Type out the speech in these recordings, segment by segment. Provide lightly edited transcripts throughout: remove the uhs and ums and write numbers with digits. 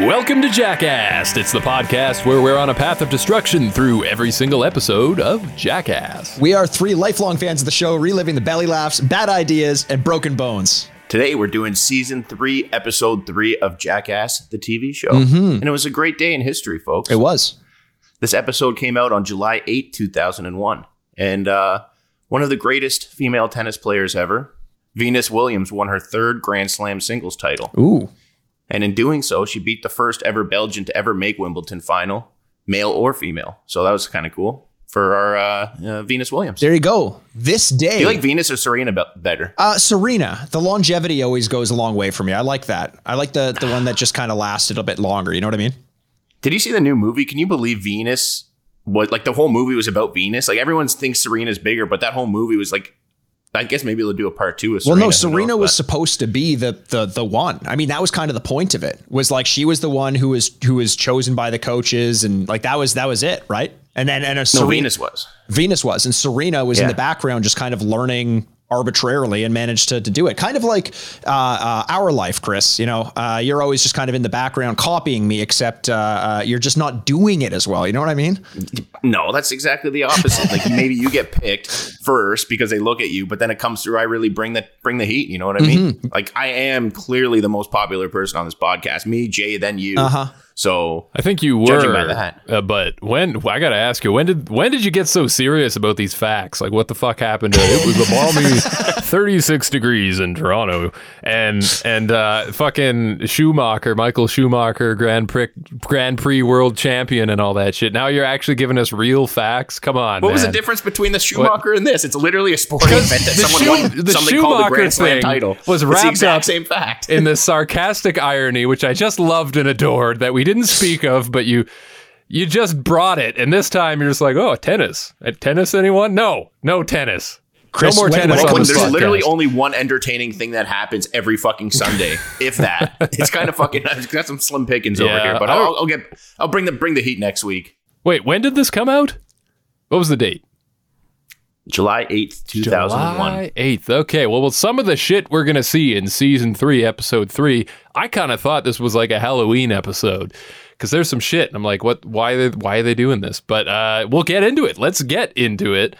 Welcome to Jackass. It's the podcast where we're on a path of destruction through every single episode of Jackass. We are three lifelong fans of the show, reliving the belly laughs, bad ideas, and broken bones. Today, we're doing Season 3, Episode 3 of Jackass, the TV show. Mm-hmm. And it was a great day in history, folks. It was. This episode came out on July 8, 2001. And one of the greatest female tennis players ever, Venus Williams, won her third Grand Slam singles title. Ooh. And in doing so, she beat the first ever Belgian to ever make Wimbledon final, male or female. So that was kind of cool for our Venus Williams. There you go. This day. Do you like Venus or Serena better? Serena. The longevity always goes a long way for me. I like that. I like the one that just kind of lasted a bit longer. You know what I mean? Did you see the new movie? Can you believe Venus? Like the whole movie was about Venus. Like everyone thinks Serena's bigger, but that whole movie was like. I guess maybe they'll do a part two of Serena. Well, no, Serena was supposed to be the one. I mean, that was kind of the point of it, was like she was the one who was chosen by the coaches, and like that was it, right? And then Venus was. And Serena was in the background just kind of learning arbitrarily and managed to do it. Kind of like our life, Chris. You know, you're always just kind of in the background copying me, except you're just not doing it as well. You know what I mean? No, that's exactly the opposite. Like maybe you get picked first because they look at you, but then it comes through. I really bring the heat. You know what I mean? Mm-hmm. Like I am clearly the most popular person on this podcast. Me, Jay, then you. Uh huh. So I think you were, by that. But I got to ask you, when did you get so serious about these facts? Like what the fuck happened? It was a balmy 36 degrees in Toronto, and fucking Schumacher, Michael Schumacher, Grand Prix world champion and all that shit. Now you're actually giving us real facts. Come on. What was the difference between the Schumacher and this? It's literally a sporting event that someone won something called the Grand Slam title. Was wrapped the exact up same fact in the sarcastic irony, which I just loved and adored, that we didn't speak of, but you just brought it, and this time you're just like, oh, tennis. At tennis, anyone? No tennis. Chris, no more tennis. There's literally only one entertaining thing that happens every fucking Sunday, if that. It's kind of fucking. I've got some slim pickings over here, but I'll bring the heat next week. Wait, when did this come out? What was the date? July 8th, 2001. July 8th. Okay. Well, with some of the shit we're going to see in Season 3, Episode 3, I kind of thought this was like a Halloween episode because there's some shit. And I'm like, what? Why are they doing this? But we'll get into it. Let's get into it.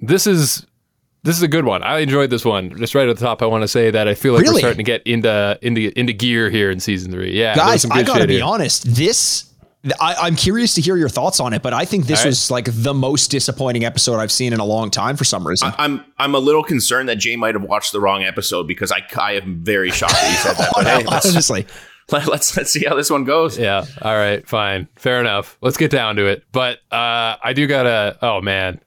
This is a good one. I enjoyed this one. Just right at the top, I want to say that I feel like we're starting to get into gear here in Season 3. Yeah. Guys, I got to be honest. This... I'm curious to hear your thoughts on it, but I think this was like the most disappointing episode I've seen in a long time for some reason. I'm a little concerned that Jay might have watched the wrong episode because I am very shocked that you said that. But hey, honestly, let's see how this one goes. Yeah. All right. Fine. Fair enough. Let's get down to it. But I do gotta. Oh man.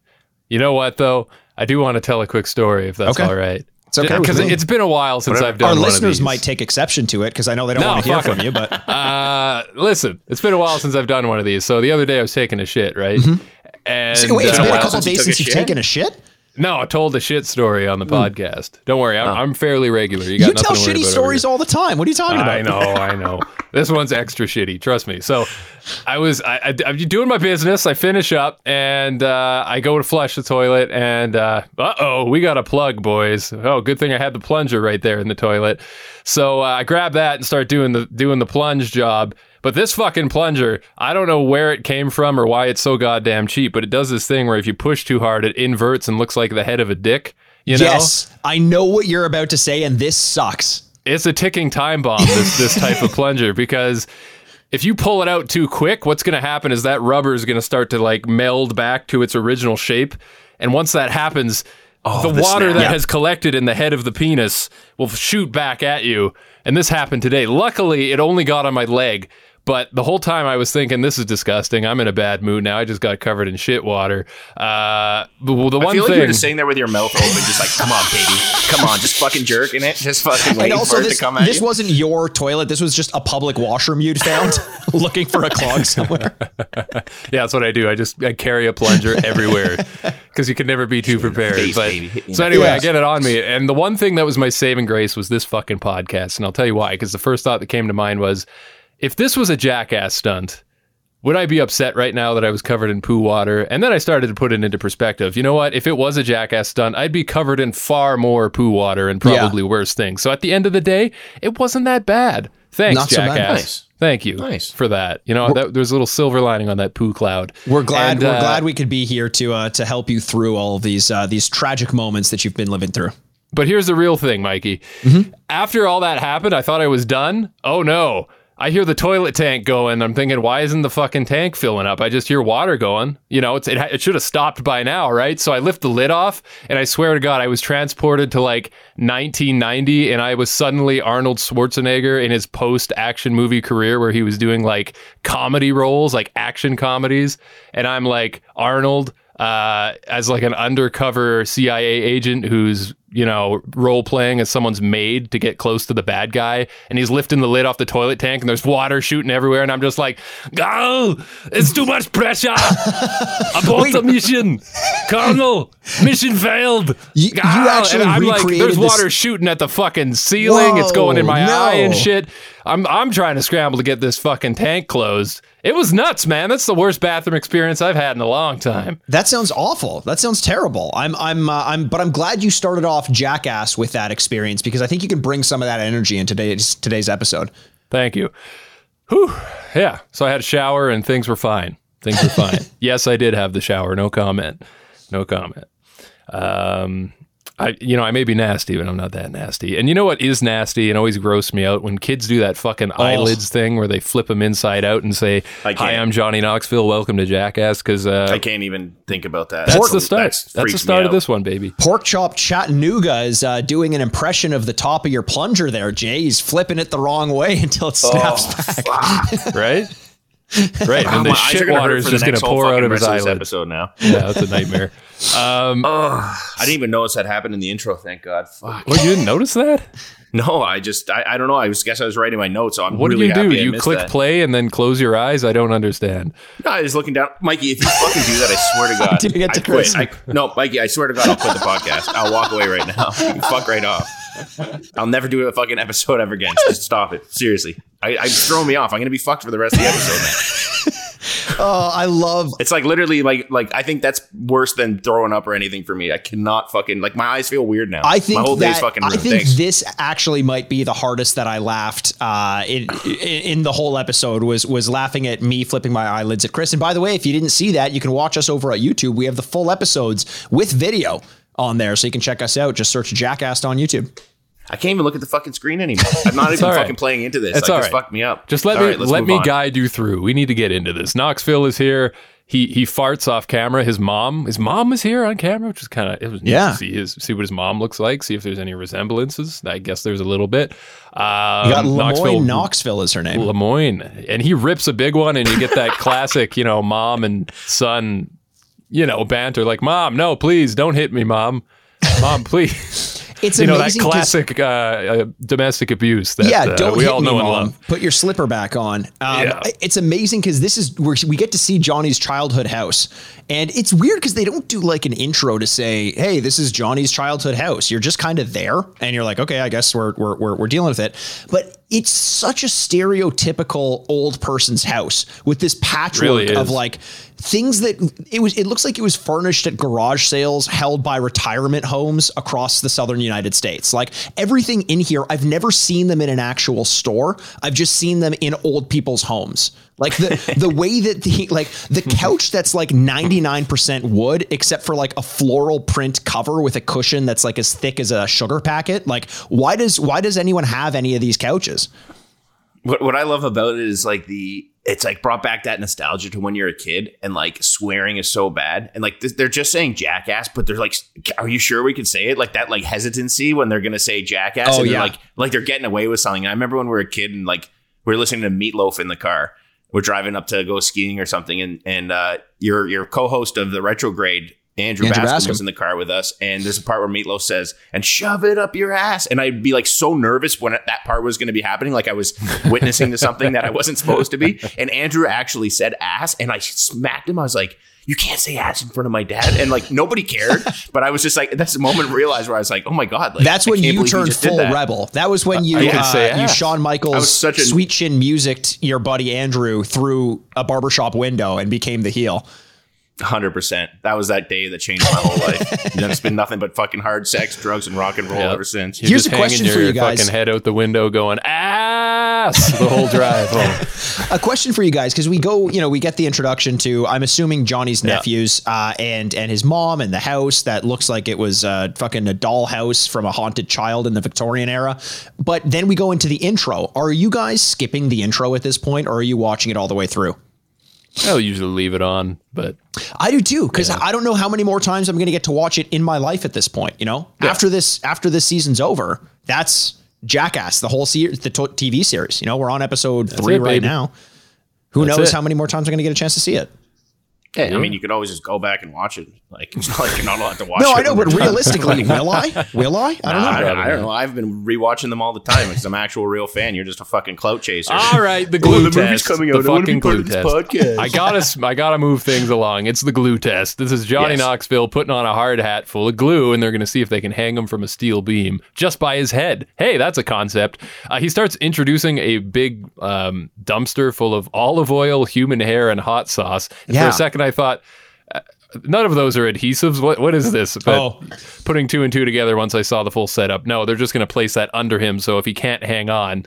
You know what though? I do want to tell a quick story if that's all right. It's okay because it's been a while since I've done. Our one listeners of these. Might take exception to it because I know they don't want to hear from you. But listen, it's been a while since I've done one of these. So the other day I was taking a shit, right? Mm-hmm. And wait, it's been a couple days since you've taken a shit. No, I told the shit story on the podcast. Don't worry, I'm fairly regular. You tell shitty stories all the time. What are you talking about? I know. This one's extra shitty. Trust me. So I'm doing my business. I finish up and I go to flush the toilet and we got a plug, boys. Oh, good thing I had the plunger right there in the toilet. So I grab that and start doing the plunge job. But this fucking plunger, I don't know where it came from or why it's so goddamn cheap, but it does this thing where if you push too hard, it inverts and looks like the head of a dick. You know? Yes, I know what you're about to say, and this sucks. It's a ticking time bomb, this type of plunger, because if you pull it out too quick, what's going to happen is that rubber is going to start to like meld back to its original shape. And once that happens... the water that has collected in the head of the penis will shoot back at you. And this happened today. Luckily, it only got on my leg. But the whole time I was thinking, this is disgusting. I'm in a bad mood now. I just got covered in shit water. I feel like you're just sitting there with your mouth open, just like, come on, baby. Come on, just fucking jerk in it. Just fucking wait for it to come at you. This wasn't your toilet. This was just a public washroom you'd found looking for a clog somewhere. Yeah, that's what I do. I carry a plunger everywhere because you can never be too prepared. I get it on me. And the one thing that was my saving grace was this fucking podcast. And I'll tell you why, because the first thought that came to mind was, if this was a Jackass stunt, would I be upset right now that I was covered in poo water? And then I started to put it into perspective. You know what? If it was a Jackass stunt, I'd be covered in far more poo water and probably worse things. So at the end of the day, it wasn't that bad. Thanks, Not Jackass. So bad. Nice. Thank you for that. You know, there's a little silver lining on that poo cloud. We're glad we could be here to help you through all these tragic moments that you've been living through. But here's the real thing, Mikey. Mm-hmm. After all that happened, I thought I was done. Oh, no. I hear the toilet tank going. I'm thinking, why isn't the fucking tank filling up? I just hear water going. You know, it should have stopped by now, right? So I lift the lid off, and I swear to God, I was transported to like 1990, and I was suddenly Arnold Schwarzenegger in his post-action movie career where he was doing like comedy roles, like action comedies. And I'm like Arnold as like an undercover CIA agent who's, you know, role playing as someone's maid to get close to the bad guy, and he's lifting the lid off the toilet tank and there's water shooting everywhere, and I'm just like, oh, it's too much pressure. Abort the mission. Colonel, mission failed. You actually I'm recreated like, there's water shooting at the fucking ceiling. Whoa, it's going in my eye and shit. I'm trying to scramble to get this fucking tank closed. It was nuts, man. That's the worst bathroom experience I've had in a long time. That sounds awful. That sounds terrible. But I'm glad you started off Jackass with that experience, because I think you can bring some of that energy in today's episode. Thank you. Whew. Yeah. So I had a shower and things were fine. Yes, I did have the shower. No comment. I may be nasty, but I'm not that nasty. And you know what is nasty and always grossed me out? When kids do that fucking eyelids thing where they flip them inside out and say, hi, I'm Johnny Knoxville, welcome to Jackass, because... I can't even think about that. That's the start of this one, baby. Pork Chop Chattanooga is doing an impression of the top of your plunger there, Jay. He's flipping it the wrong way until it snaps back. Right? Right, and the shit water is just going to pour out of his eyelid. Episode now. Yeah, that's a nightmare. I didn't even notice that happened in the intro, thank God. Fuck. Well, you didn't notice that? No, I don't know. I guess I was writing my notes, so I'm really happy I missed that. What do you do? You click play and then close your eyes? I don't understand. No, I was looking down. Mikey, if you fucking do that, I swear to God. Did you get to quit? No, Mikey, I swear to God, I'll quit the podcast. I'll walk away right now. You fuck right off. I'll never do a fucking episode ever again. Just stop it. Seriously. I throw me off. I'm going to be fucked for the rest of the episode, man. Oh, I love... It's like literally like I think that's worse than throwing up or anything for me. I cannot fucking... Like, my eyes feel weird now. I think my whole day's fucking ruined. I think this actually might be the hardest that I laughed in the whole episode was laughing at me flipping my eyelids at Chris. And by the way, if you didn't see that, you can watch us over at YouTube. We have the full episodes with video on there, so you can check us out. Just search Jackass on YouTube. I can't even look at the fucking screen anymore. I'm not even fucking playing into this. It's all right. Just fucked me up. Just let me guide you through. We need to get into this. Knoxville is here. He farts off camera. His mom is here on camera, which is kind of, it was nice to see what his mom looks like, see if there's any resemblances. I guess there's a little bit. You got Lemoyne Knoxville is her name. Lemoyne. And he rips a big one, and you get that classic, you know, mom and son, you know, banter. Like, mom, no, please don't hit me, mom. Mom, please. It's you know, that classic domestic abuse that we all know and love. Put your slipper back on. It's amazing because this is where we get to see Johnny's childhood house. And it's weird because they don't do like an intro to say, hey, this is Johnny's childhood house. You're just kind of there. And you're like, okay, I guess we're dealing with it. But it's such a stereotypical old person's house with this patchwork of like things that it looks like it was furnished at garage sales held by retirement homes across the southern United States. Like everything in here, I've never seen them in an actual store. I've just seen them in old people's homes. Like the way that the couch that's like 99% wood, except for like a floral print cover with a cushion that's like as thick as a sugar packet. Like why does anyone have any of these couches? What I love about it is like it's like brought back that nostalgia to when you're a kid and like swearing is so bad. And like they're just saying Jackass, but they're like, are you sure we can say it? Like that like hesitancy when they're going to say Jackass. They're getting away with something. And I remember when we were a kid and like we were listening to Meat Loaf in the car. We're driving up to go skiing or something, and your co-host of the Retrograde, Andrew Baskin, was in the car with us, and there's a part where Meat Loaf says, "And shove it up your ass," and I'd be like so nervous when that part was going to be happening, like I was witnessing to something that I wasn't supposed to be. And Andrew actually said ass, and I smacked him. I was like, "You can't say ass in front of my dad," and like nobody cared. But I was just like, that's the moment I realized where I was like, "Oh my god!" Like, that's when you turned full rebel. That was when you Shawn Michaels sweet chin musicked your buddy Andrew through a barbershop window and became the heel. 100%. That was that day that changed my whole life. And it's been nothing but fucking hard sex, drugs, and rock and roll ever since. You're Here's a question for you guys. Fucking head out the window, going ass the whole drive home. A question for you guys, because we go, we get the introduction to, I'm assuming, Johnny's nephews and his mom and the house that looks like it was fucking a dollhouse from a haunted child in the Victorian era. But then we go into the intro. Are you guys skipping the intro at this point, or are you watching it all the way through? I'll usually leave it on, but I do too, because I don't know how many more times I'm going to get to watch it in my life at this point. After this season's over, that's Jackass, the whole series, the TV series. We're on episode 3 right now. Who knows how many more times I'm going to get a chance to see it? Hey, yeah. I mean, you could always just go back and watch it. Like, it's not like you're not allowed to watch it. No, I know, but realistically, will I? I don't know. I've been rewatching them all the time because I'm an actual real fan. You're just a fucking clout chaser. All right, the glue test. The movie's coming out. The fucking glue test. Podcast. I gotta move things along. It's the glue test. This is Johnny Knoxville putting on a hard hat full of glue, and they're going to see if they can hang him from a steel beam just by his head. Hey, that's a concept. He starts introducing a big dumpster full of olive oil, human hair, and hot sauce. And for a second, I thought, none of those are adhesives. What is this? But putting two and two together once I saw the full setup, no, they're just going to place that under him. So if he can't hang on,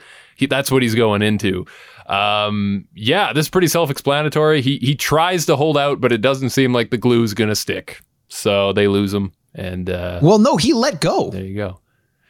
that's what he's going into. This is pretty self-explanatory. He tries to hold out, but it doesn't seem like the glue's going to stick. So they lose him. And he let go. There you go.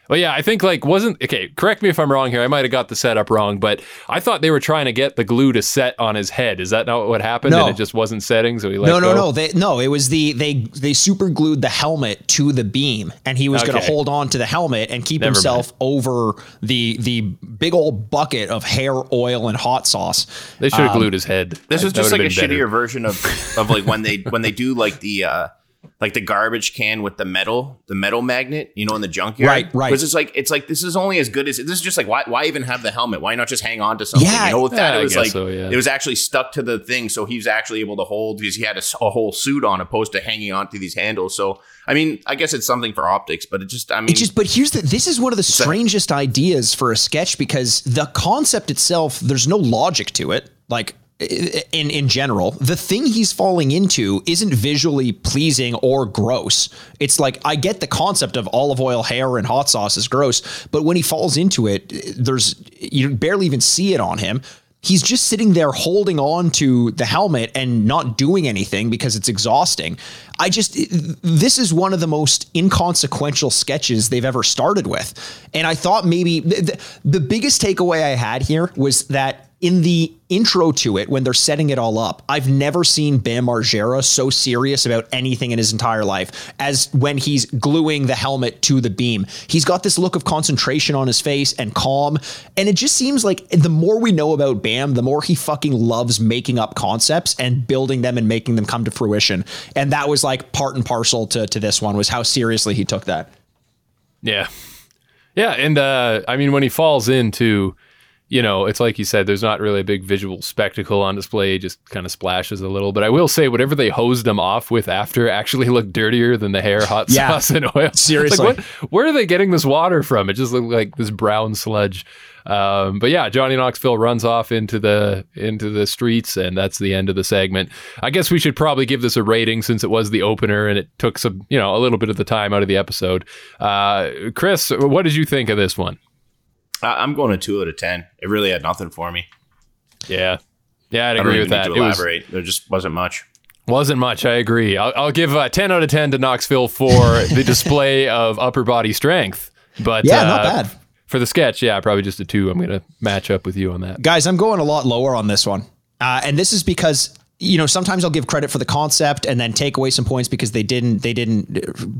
Well, yeah, I think correct me if I'm wrong here. I might have got the setup wrong, but I thought they were trying to get the glue to set on his head. Is that not what happened? No. And it just wasn't setting, so he let go? No. It was they super glued the helmet to the beam, and he was going to hold on to the helmet and keep himself over the big old bucket of hair oil and hot sauce. They should have glued his head. This was just like a shittier version of like when they do like the. Like the garbage can with the metal magnet, in the junkyard. Right. Because it's like, this is only as good as, this is just like, why even have the helmet? Why not just hang on to something? Yeah, it was like, It was actually stuck to the thing. So he was actually able to hold because he had a whole suit on opposed to hanging on to these handles. So, I mean, I guess it's something for optics, but but here's this is one of the strangest ideas for a sketch because the concept itself, there's no logic to it. Like, in general, the thing he's falling into isn't visually pleasing or gross. It's like, I get the concept of olive oil, hair, and hot sauce is gross, but when he falls into it, you barely even see it on him. He's just sitting there holding on to the helmet and not doing anything because it's exhausting. This is one of the most inconsequential sketches they've ever started with. And I thought maybe the biggest takeaway I had here was that in the intro to it, when they're setting it all up, I've never seen Bam Margera so serious about anything in his entire life as when he's gluing the helmet to the beam. He's got this look of concentration on his face and calm. And it just seems like the more we know about Bam, the more he fucking loves making up concepts and building them and making them come to fruition. And that was like part and parcel to this one was how seriously he took that. Yeah. Yeah. And I mean, when he falls into... it's like you said, there's not really a big visual spectacle on display, just kind of splashes a little. But I will say whatever they hosed him off with after actually looked dirtier than the hair, hot sauce, and oil. Seriously. Like, where are they getting this water from? It just looked like this brown sludge. But yeah, Johnny Knoxville runs off into the streets, and that's the end of the segment. I guess we should probably give this a rating since it was the opener and it took some, a little bit of the time out of the episode. Chris, what did you think of this one? I'm going a 2 out of 10. It really had nothing for me. Yeah, I'd agree with that. Need to elaborate. There just wasn't much. Wasn't much. I agree. I'll give a 10 out of 10 to Knoxville for the display of upper body strength. But yeah, not bad for the sketch. Yeah, probably just a 2. I'm going to match up with you on that, guys. I'm going a lot lower on this one, and this is because. Sometimes I'll give credit for the concept and then take away some points because they didn't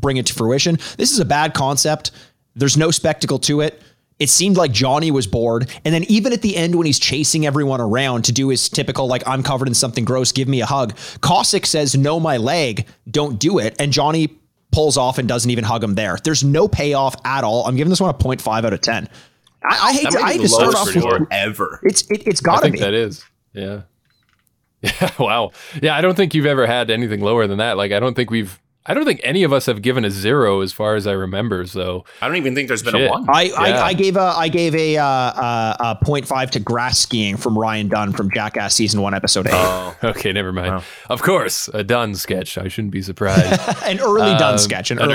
bring it to fruition. This is a bad concept. There's no spectacle to it. It seemed like Johnny was bored. And then even at the end, when he's chasing everyone around to do his typical, like, I'm covered in something gross, give me a hug. Cossack says, no, my leg, don't do it. And Johnny pulls off and doesn't even hug him there. There's no payoff at all. I'm giving this one a 0.5 out of 10. I hate to, start off with ever. It's gotta be. I think that is. Yeah. Yeah. Wow. Yeah. I don't think you've ever had anything lower than that. Like, I don't think any of us have given a 0 as far as I remember. So I don't even think there's been a 1. I gave a 0.5 to grass skiing from Ryan Dunn from Jackass season 1, episode 8. Oh, okay. Never mind. Wow. Of course, a Dunn sketch. I shouldn't be surprised. An early Dunn sketch. And in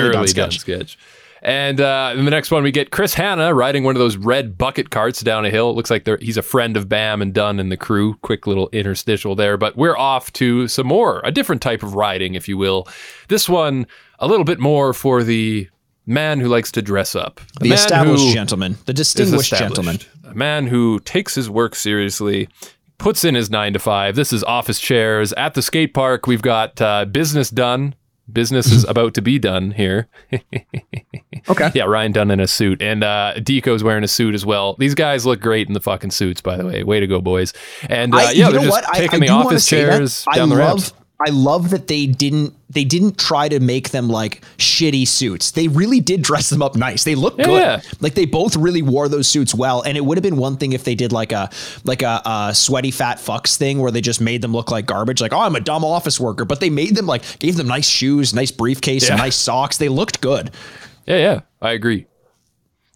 the next one, we get Chris Hanna riding one of those red bucket carts down a hill. It looks like he's a friend of Bam and Dunn and the crew. Quick little interstitial there. But we're off to some more, a different type of riding, if you will. This one, a little bit more for the man who likes to dress up. The established gentleman. The distinguished gentleman. A man who takes his work seriously, puts in his 9 to 5. This is office chairs. At the skate park, we've got business done. Business is about to be done here. Okay. Yeah, Ryan Dunn in a suit. And Deco's wearing a suit as well. These guys look great in the fucking suits, by the way. Way to go, boys. And they're just taking the office chairs down the ramps. I love that they didn't try to make them like shitty suits. They really did dress them up nice. They look good. Yeah. Like they both really wore those suits well. And it would have been one thing if they did like a sweaty fat fucks thing where they just made them look like garbage. Like, oh, I'm a dumb office worker, but they made them gave them nice shoes, nice briefcase, and nice socks. They looked good. Yeah. Yeah. I agree.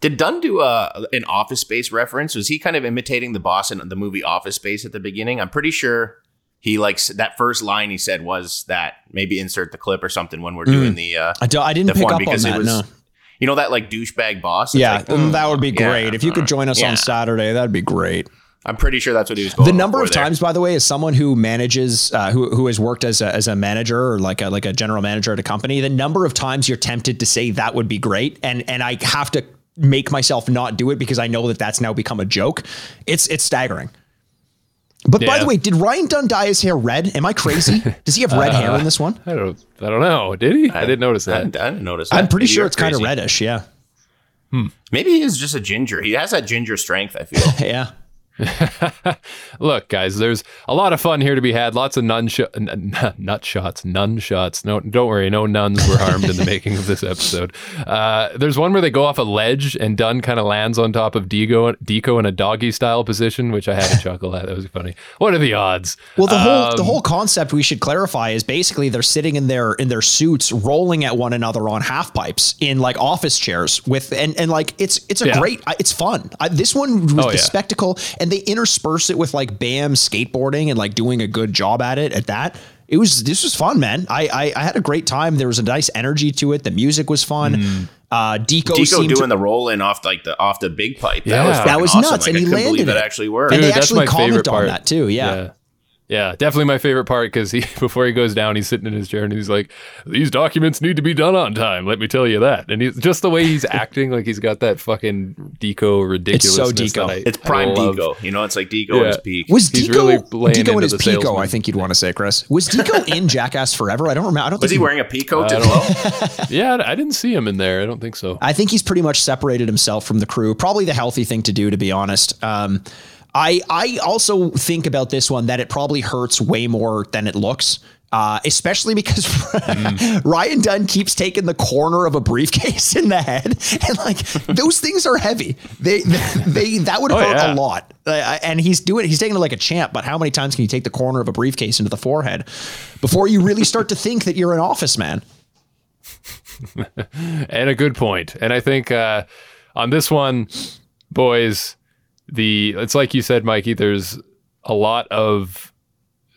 Did Dunn do an Office Space reference? Was he kind of imitating the boss in the movie Office Space at the beginning? I'm pretty sure. He likes that first line he said was that maybe insert the clip or something when we're doing the. I didn't pick up on that. It was, no. You know that like douchebag boss. Yeah, that would be great if you could join us on Saturday. That'd be great. I'm pretty sure that's what he was going for. The number of times, by the way, as someone who manages, who has worked as a manager or like a general manager at a company, the number of times you're tempted to say that would be great, and I have to make myself not do it because I know that that's now become a joke. It's staggering. But by the way, did Ryan Dunn dye his hair red? Am I crazy? Does he have red hair in this one? I don't know. Did he? I didn't notice that. I didn't notice that. I'm pretty sure it's kind of reddish. Yeah. Maybe he is just a ginger. He has that ginger strength, I feel. Yeah. Look, guys, there's a lot of fun here to be had. Lots of nun shots. No, don't worry. No nuns were harmed in the making of this episode. There's one where they go off a ledge and Dunn kind of lands on top of Deco in a doggy style position, which I had a chuckle at. That was funny. What are the odds? Well, the whole concept we should clarify is basically they're sitting in their suits, rolling at one another on half pipes in like office chairs with, and like, it's great, it's fun. This one was the spectacle. And they intersperse it with like Bam skateboarding and like doing a good job at it. This was fun, man. I had a great time. There was a nice energy to it. The music was fun. Deco doing the roll in off the big pipe. That was awesome. Nuts. Like, and he landed. That actually worked. Dude, and they actually commented on that too. Yeah. Yeah, definitely my favorite part because before he goes down, he's sitting in his chair and he's like, these documents need to be done on time. Let me tell you that. And he's just the way he's acting, like he's got that fucking Deco ridiculousness. It's so Deco. It's prime Deco. You know, it's like Deco at his peak. Was Deco, really Deco in his Pico, I think you'd want to say, Chris. Was Deco in Jackass Forever? I don't remember. Was he wearing a peacoat as well? Yeah, I didn't see him in there. I don't think so. I think he's pretty much separated himself from the crew. Probably the healthy thing to do, to be honest. I also think about this one that it probably hurts way more than it looks, especially because Ryan Dunn keeps taking the corner of a briefcase in the head, and like those things are heavy. They that would hurt a lot. And he's taking it like a champ. But how many times can you take the corner of a briefcase into the forehead before you really start to think that you're an office man? And a good point. And I think on this one, boys. It's like you said, Mikey, there's a lot of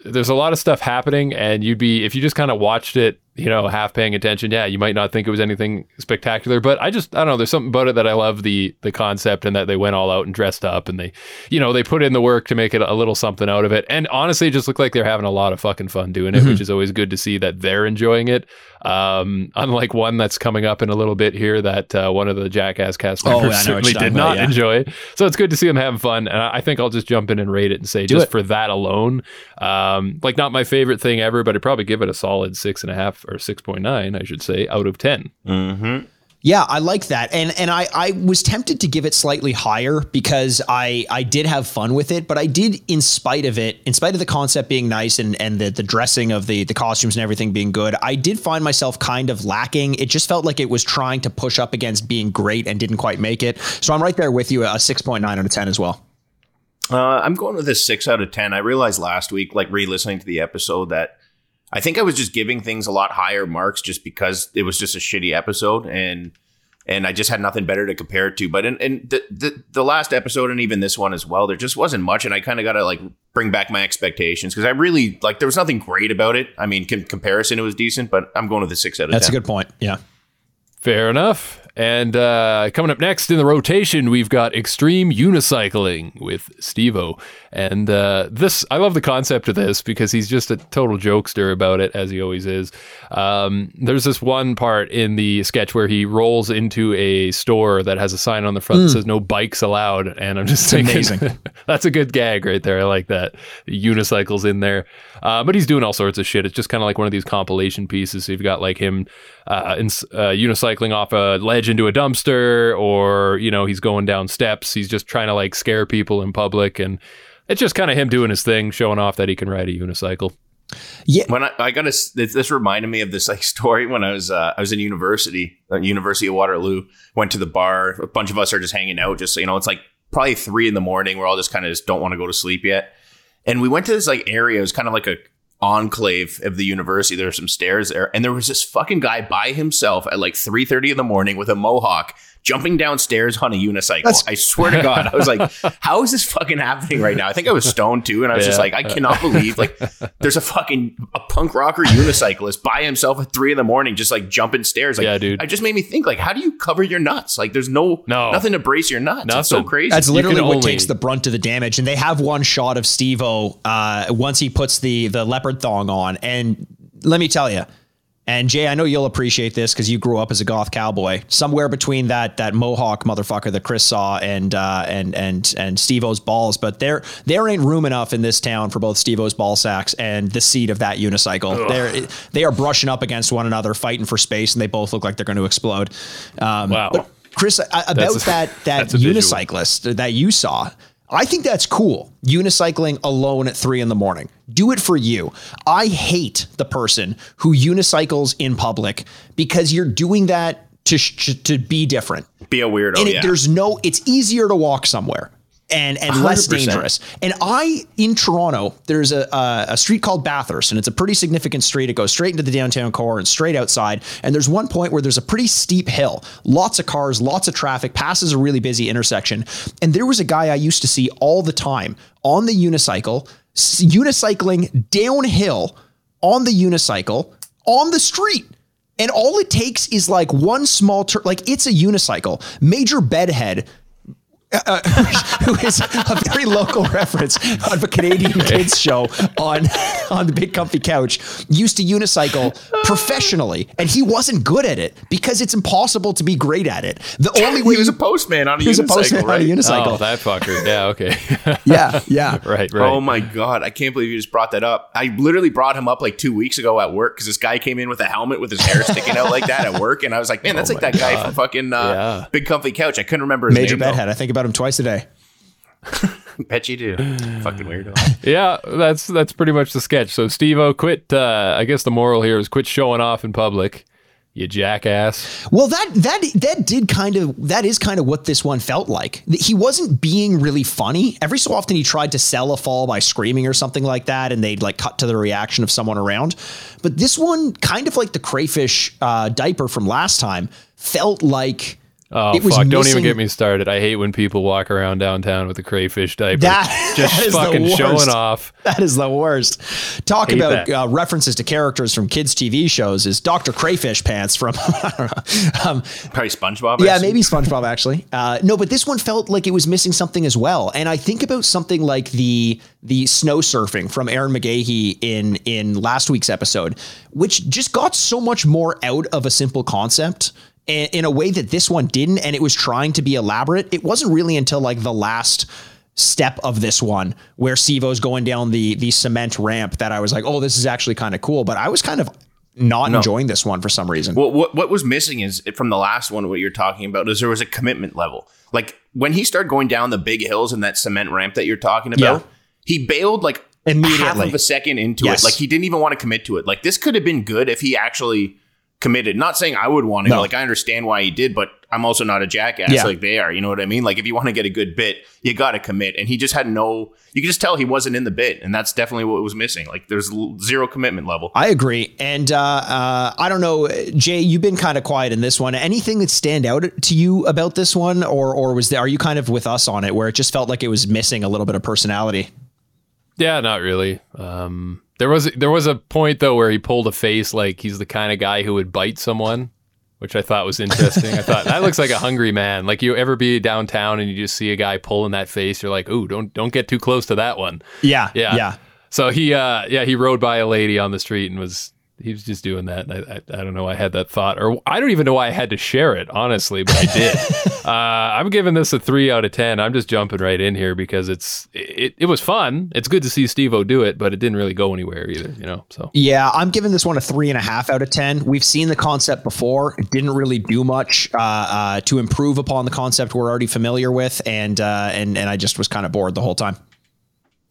stuff happening, and if you just kind of watched it, you know, half paying attention, you might not think it was anything spectacular, but I don't know, there's something about it that I love the concept, and that they went all out and dressed up, and they, you know, they put in the work to make it a little something out of it. And honestly, it just looked like they're having a lot of fucking fun doing it, which is always good to see that they're enjoying it. Unlike one that's coming up in a little bit here that one of the Jackass cast members certainly did not enjoy. So it's good to see them having fun. And I think I'll just jump in and rate it and say for that alone, like not my favorite thing ever, but I'd probably give it a solid 6.5 or 6.9, I should say, out of 10. Mm-hmm. Yeah, I like that. And I was tempted to give it slightly higher because I did have fun with it, but I did, in spite of the concept being nice and the dressing of the costumes and everything being good, I did find myself kind of lacking. It just felt like it was trying to push up against being great and didn't quite make it. So I'm right there with you, a 6.9 out of 10 as well. I'm going with a 6 out of 10. I realized last week, like re-listening to the episode, that I think I was just giving things a lot higher marks just because it was just a shitty episode and I just had nothing better to compare it to. But in the last episode and even this one as well, there just wasn't much. And I kind of got to like bring back my expectations because I really like there was nothing great about it. I mean, in comparison, it was decent, but I'm going with a 6 out of 10. That's a good point. Yeah. Fair enough. And coming up next in the rotation, we've got Extreme Unicycling with Steve-O. And this, I love the concept of this because he's just a total jokester about it, as he always is. There's this one part in the sketch where he rolls into a store that has a sign on the front that says no bikes allowed. And I'm just thinking, amazing. That's a good gag right there. I like that. Unicycles in there. But he's doing all sorts of shit. It's just kind of like one of these compilation pieces. So you've got like him unicycling off a ledge into a dumpster, or you know, he's going down steps, he's just trying to like scare people in public, and it's just kind of him doing his thing, showing off that he can ride a unicycle. Yeah, when I got this reminded me of this like story when I was in University of Waterloo, went to the bar, a bunch of us are just hanging out, just, you know, it's like probably 3 a.m, we're all just kind of just don't want to go to sleep yet, and we went to this like area, it was kind of like a enclave of the university, there were some stairs there, and there was this fucking guy by himself at like 3:30 a.m. with a mohawk jumping downstairs on a unicycle. I swear to God, I was like, how is this fucking happening right now? I think I was stoned too, and I was just like, I cannot believe like there's a punk rocker unicyclist by himself at 3 a.m, just like jumping stairs. Like, yeah, dude. It just made me think, like, how do you cover your nuts? Like, there's no nothing to brace your nuts. Nothing. It's so crazy. That's literally what takes the brunt of the damage. And they have one shot of Steve-O once he puts the leopard thong on, and let me tell you. And Jay, I know you'll appreciate this because you grew up as a goth cowboy. Somewhere between that mohawk motherfucker that Chris saw and Steve-O's balls, but there ain't room enough in this town for both Steve-O's ball sacks and the seat of that unicycle. They are brushing up against one another, fighting for space, and they both look like they're going to explode. Wow, but Chris, about that unicyclist that you saw. I think that's cool. Unicycling alone at 3 a.m. Do it for you. I hate the person who unicycles in public because you're doing that to be different. Be a weirdo. And it's easier to walk somewhere and 100%. Less dangerous. And in Toronto, there's a street called Bathurst, and it's a pretty significant street. It goes straight into the downtown core and straight outside. And there's one point where there's a pretty steep hill, lots of cars, lots of traffic, passes a really busy intersection. And there was a guy I used to see all the time on the unicycle, unicycling downhill on the unicycle on the street. And all it takes is like one small like it's a unicycle. Major Bedhead, who is a very local reference of a Canadian kids show on the Big Comfy Couch, used to unicycle professionally, and he wasn't good at it because it's impossible to be great at it. The only way he was a postman on a unicycle, right? Oh, that fucker. Yeah. Okay. Yeah. Right. Oh my God, I can't believe you just brought that up. I literally brought him up like 2 weeks ago at work because this guy came in with a helmet with his hair sticking out like that at work, and I was like, man, that's like that guy from fucking Big Comfy Couch. I couldn't remember his name. Major Bedhead. I think about him twice a day. Bet you do. Fucking weirdo. Yeah, that's pretty much the sketch. So Steve-O, quit. I guess the moral here is quit showing off in public, you jackass. Well, that is kind of what this one felt like. He wasn't being really funny. Every so often he tried to sell a fall by screaming or something like that, and they'd like cut to the reaction of someone around. But this one, kind of like the crayfish diaper from last time, felt like. Oh, fuck. Don't even get me started. I hate when people walk around downtown with a crayfish diaper. That is fucking showing off. That is the worst. Talk about references to characters from kids' TV shows is Dr. Crayfish Pants from, I don't know. Probably SpongeBob. Yeah, maybe SpongeBob, actually. No, but this one felt like it was missing something as well. And I think about something like the snow surfing from Ehren McGhehey in last week's episode, which just got so much more out of a simple concept in a way that this one didn't, and it was trying to be elaborate. It wasn't really until like the last step of this one where Steve-O's going down the cement ramp that I was like, oh, this is actually kind of cool. But I was kind of not enjoying this one for some reason. Well, what was missing is from the last one, what you're talking about is there was a commitment level. Like when he started going down the big hills and that cement ramp that you're talking about, he bailed like immediately, half of a second into it. Like he didn't even want to commit to it. Like this could have been good if he actually committed. Not saying I would want to, like I understand why he did, but I'm also not a jackass like they are. You know what I mean? Like if you want to get a good bit, you got to commit. And he just had no, you could just tell he wasn't in the bit. And that's definitely what was missing. Like there's zero commitment level. I agree. And I don't know, Jay, you've been kind of quiet in this one. Anything that stand out to you about this one, or was there, are you kind of with us on it where it just felt like it was missing a little bit of personality? Yeah, not really. There was a point though where he pulled a face like he's the kind of guy who would bite someone, which I thought was interesting. I thought that looks like a hungry man. Like you ever be downtown and you just see a guy pulling that face, you're like, ooh, don't get too close to that one. Yeah. So he rode by a lady on the street and he was just doing that. And I don't know why I had that thought, or I don't even know why I had to share it, honestly, but I did. I'm giving this a 3 out of 10. I'm just jumping right in here because it was fun. It's good to see Steve-O do it, but it didn't really go anywhere either, you know? So yeah, I'm giving this one a 3.5 out of 10. We've seen the concept before. It didn't really do much to improve upon the concept we're already familiar with. And I just was kind of bored the whole time.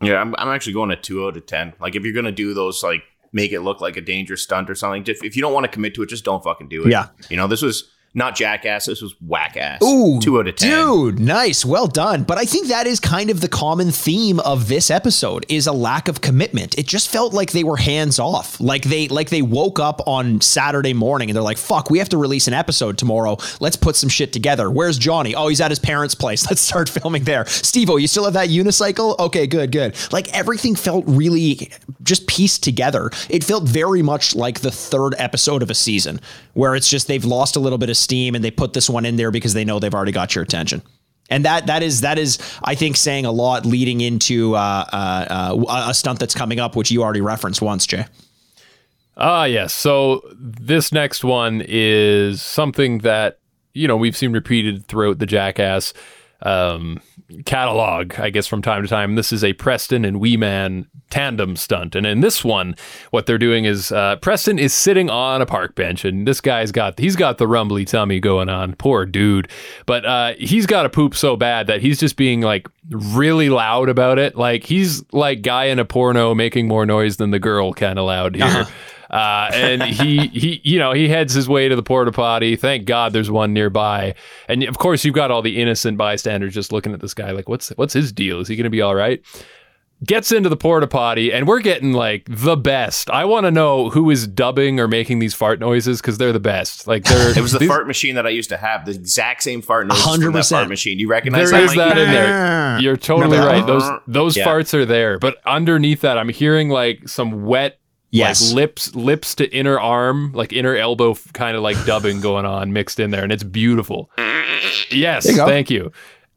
Yeah. I'm actually going a 2 out of 10. Like if you're going to do those, like, make it look like a dangerous stunt or something. If you don't want to commit to it, just don't fucking do it. Yeah. You know, this was not jackass. This was whack ass. Ooh, 2 out of 10. Dude, nice. Well done. But I think that is kind of the common theme of this episode is a lack of commitment. It just felt like they were hands off. Like they woke up on Saturday morning and they're like, fuck, we have to release an episode tomorrow. Let's put some shit together. Where's Johnny? Oh, he's at his parents' place. Let's start filming there. Steve-O, you still have that unicycle? Okay, good. Like everything felt really just pieced together. It felt very much like the third episode of a season where it's just, they've lost a little bit of steam and they put this one in there because they know they've already got your attention. And that is, I think, saying a lot leading into a stunt that's coming up, which you already referenced once, Jay. Yes. So this next one is something that, you know, we've seen repeated throughout the Jackass catalog, I guess, from time to time. This is a Preston and Wee Man tandem stunt. And in this one, what they're doing is Preston is sitting on a park bench, and this guy's got the rumbly tummy going on. Poor dude. But he's got to poop so bad that he's just being like really loud about it. Like he's like guy in a porno making more noise than the girl kind of loud here. Uh-huh. And he, you know, he heads his way to the porta potty. Thank God there's one nearby. And of course, you've got all the innocent bystanders just looking at this guy like, what's his deal? Is he going to be all right? Gets into the porta potty and we're getting like the best. I want to know who is dubbing or making these fart noises because they're the best. Like it was the fart machine that I used to have. The exact same fart noise from that fart machine. You recognize there that? There is like, that in there. You're totally right. Those farts are there. But underneath that, I'm hearing like some wet, yes, like lips to inner arm, like inner elbow kind of like dubbing going on mixed in there. And it's beautiful. Yes. Thank you.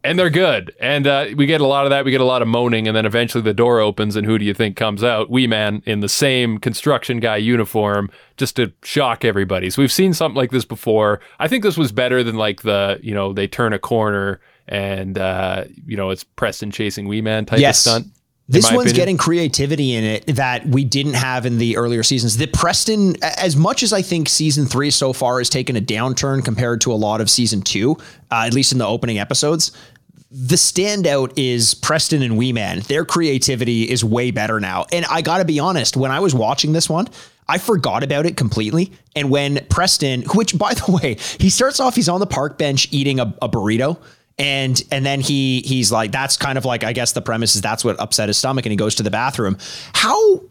And they're good. And we get a lot of that. We get a lot of moaning. And then eventually the door opens. And who do you think comes out? Wee Man in the same construction guy uniform just to shock everybody. So we've seen something like this before. I think this was better than like the, you know, they turn a corner and, you know, it's Preston chasing Wee Man type of stunt. This one's getting creativity in it that we didn't have in the earlier seasons. The Preston, as much as I think season 3 so far has taken a downturn compared to a lot of season 2, at least in the opening episodes, the standout is Preston and Wee Man. Their creativity is way better now. And I got to be honest, when I was watching this one, I forgot about it completely. And when Preston, which by the way, he starts off, he's on the park bench eating a burrito. And then he's like, that's kind of like, I guess the premise is that's what upset his stomach and he goes to the bathroom. How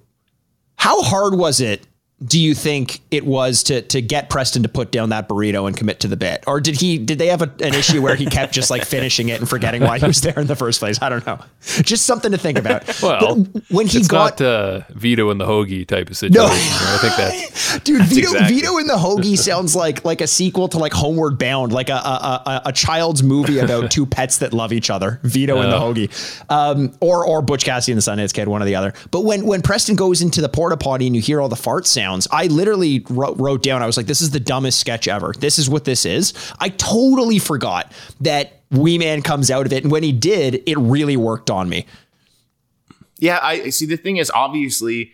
hard was it, do you think it was to get Preston to put down that burrito and commit to the bit? Or did they have an issue where he kept just like finishing it and forgetting why he was there in the first place? I don't know. Just something to think about. Well, but when he got Vito and the Hoagie type of situation. No. I think that dude, Vito and the Hoagie sounds like a sequel to like Homeward Bound, like a child's movie about two pets that love each other. Vito and the Hoagie, or Butch Cassidy and the Sundance Kid, one or the other. But when Preston goes into the porta potty and you hear all the fart sounds, I literally wrote down, I was like, this is the dumbest sketch ever. This is what this is. I totally forgot that Wee Man comes out of it. And when he did, it really worked on me. Yeah, I see. The thing is, obviously,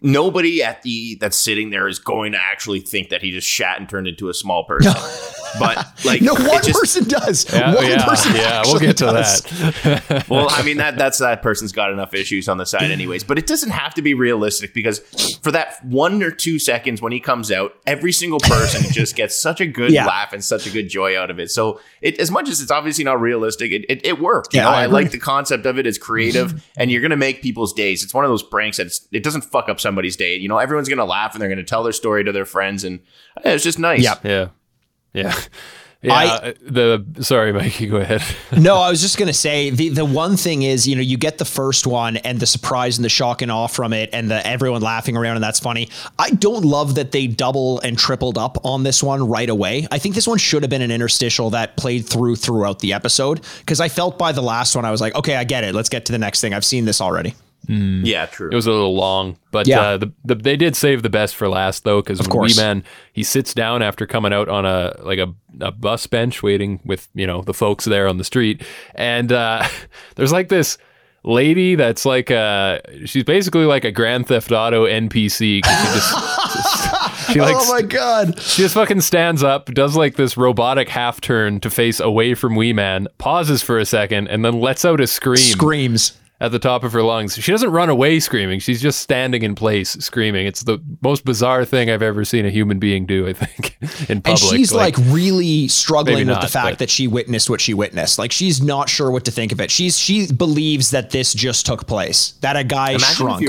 nobody at the that's sitting there is going to actually think that he just shat and turned into a small person. But like, no, one just, person does. Yeah, one yeah, person. Yeah, we'll get to does. That. Well, I mean that's that person's got enough issues on the side, anyways. But it doesn't have to be realistic because for that 1 or 2 seconds when he comes out, every single person just gets such a good laugh and such a good joy out of it. So it, as much as it's obviously not realistic, it worked. You know, I like the concept of it. It's creative, and you're gonna make people's days. It's one of those pranks that it doesn't fuck up somebody's day. You know, everyone's gonna laugh and they're gonna tell their story to their friends, and it's just nice. Yep. Yeah. Yeah. Yeah. Sorry, Mikey, go ahead. No, I was just going to say the one thing is, you know, you get the first one and the surprise and the shock and awe from it and the everyone laughing around and that's funny. I don't love that they double and tripled up on this one right away. I think this one should have been an interstitial that played throughout the episode because I felt by the last one, I was like, okay, I get it. Let's get to the next thing. I've seen this already. Mm. Yeah, true. It was a little long, but they did save the best for last though, because Wee Man, he sits down after coming out on a bus bench waiting with, you know, the folks there on the street, and there's like this lady that's like she's basically like a Grand Theft Auto NPC. She like, oh my God. She just fucking stands up, does like this robotic half turn to face away from Wee Man, pauses for a second, and then lets out a scream. Screams. At the top of her lungs. She doesn't run away screaming. She's just standing in place screaming. It's the most bizarre thing I've ever seen a human being do, I think, in public. And she's like really struggling with the fact that she witnessed what she witnessed. Like, she's not sure what to think of it. She believes that this just took place, that a guy shrunk. If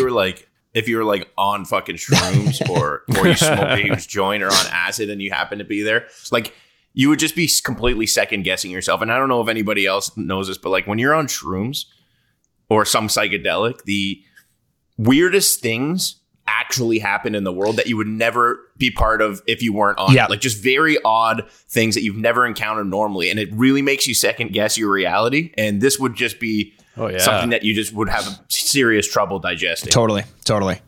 you were like, on fucking shrooms or you smoked a huge joint or on acid and you happen to be there, like, you would just be completely second guessing yourself. And I don't know if anybody else knows this, but like when you're on shrooms, or some psychedelic, the weirdest things actually happen in the world that you would never be part of if you weren't on it. Like just very odd things that you've never encountered normally. And it really makes you second guess your reality. And this would just be something that you just would have serious trouble digesting. Totally.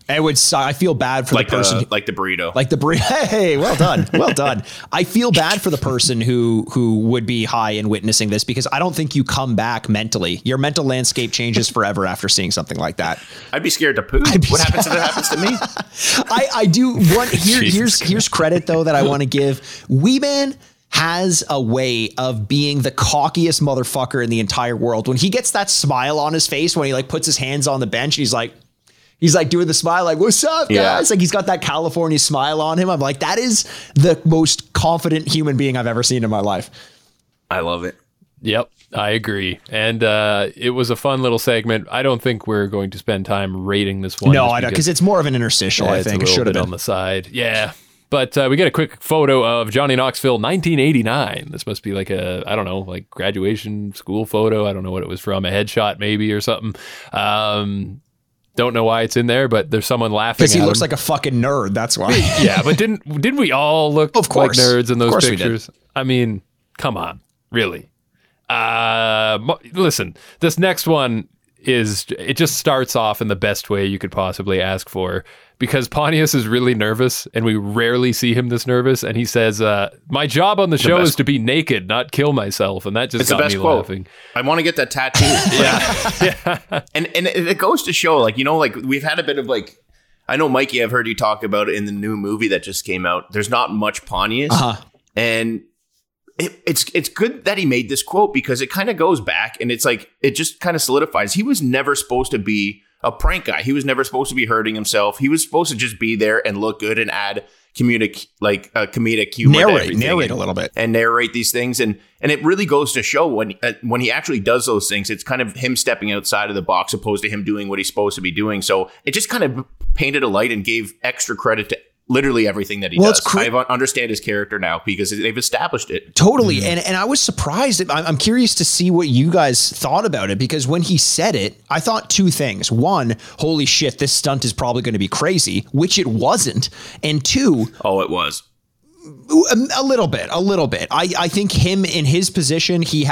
It would. I feel bad for the person. Like the burrito. Like the burrito. Hey, well done. I feel bad for the person who would be high and witnessing this because I don't think you come back mentally. Your mental landscape changes forever after seeing something like that. I'd be scared to poop. What happens if it happens to me? I do. Here's credit though that I want to give. Wee Man has a way of being the cockiest motherfucker in the entire world. When he gets that smile on his face, when he like puts his hands on the bench, he's like doing the smile, like, what's up, guys? Like he's got that California smile on him. I'm like, that is the most confident human being I've ever seen in my life. I love it. Yep, I agree. And it was a fun little segment. I don't think we're going to spend time rating this one. No, I don't, because it's more of an interstitial, I think. It should have been on the side. Yeah. But we get a quick photo of Johnny Knoxville, 1989. This must be like a graduation school photo. I don't know what it was from, a headshot maybe or something. Don't know why it's in there, but there's someone laughing at him. Because he looks like a fucking nerd, that's why. Yeah, but didn't we all look like nerds in those pictures? I mean, come on, really. Listen, this next one it just starts off in the best way you could possibly ask for. Because Pontius is really nervous, and we rarely see him this nervous. And he says, "My job on the show is to be naked, not kill myself." And that just got me laughing. I want to get that tattoo. Yeah. And it goes to show, like, you know, like we've had a bit of like, I know, Mikey, I've heard you talk about it in the new movie that just came out. There's not much Pontius, and it's good that he made this quote because it kind of goes back, and it's like it just kind of solidifies. He was never supposed to be a prank guy. He was never supposed to be hurting himself. He was supposed to just be there and look good and add comedic humor, narrate a little bit, and narrate these things. And it really goes to show when he actually does those things, it's kind of him stepping outside of the box, opposed to him doing what he's supposed to be doing. So it just kind of painted a light and gave extra credit to literally everything that he does. I understand his character now because they've established it. Totally. Mm-hmm. And I was surprised. I'm curious to see what you guys thought about it, because when he said it, I thought two things. One, holy shit, this stunt is probably going to be crazy, which it wasn't. And two, oh, it was. A little bit. I think him in his position, he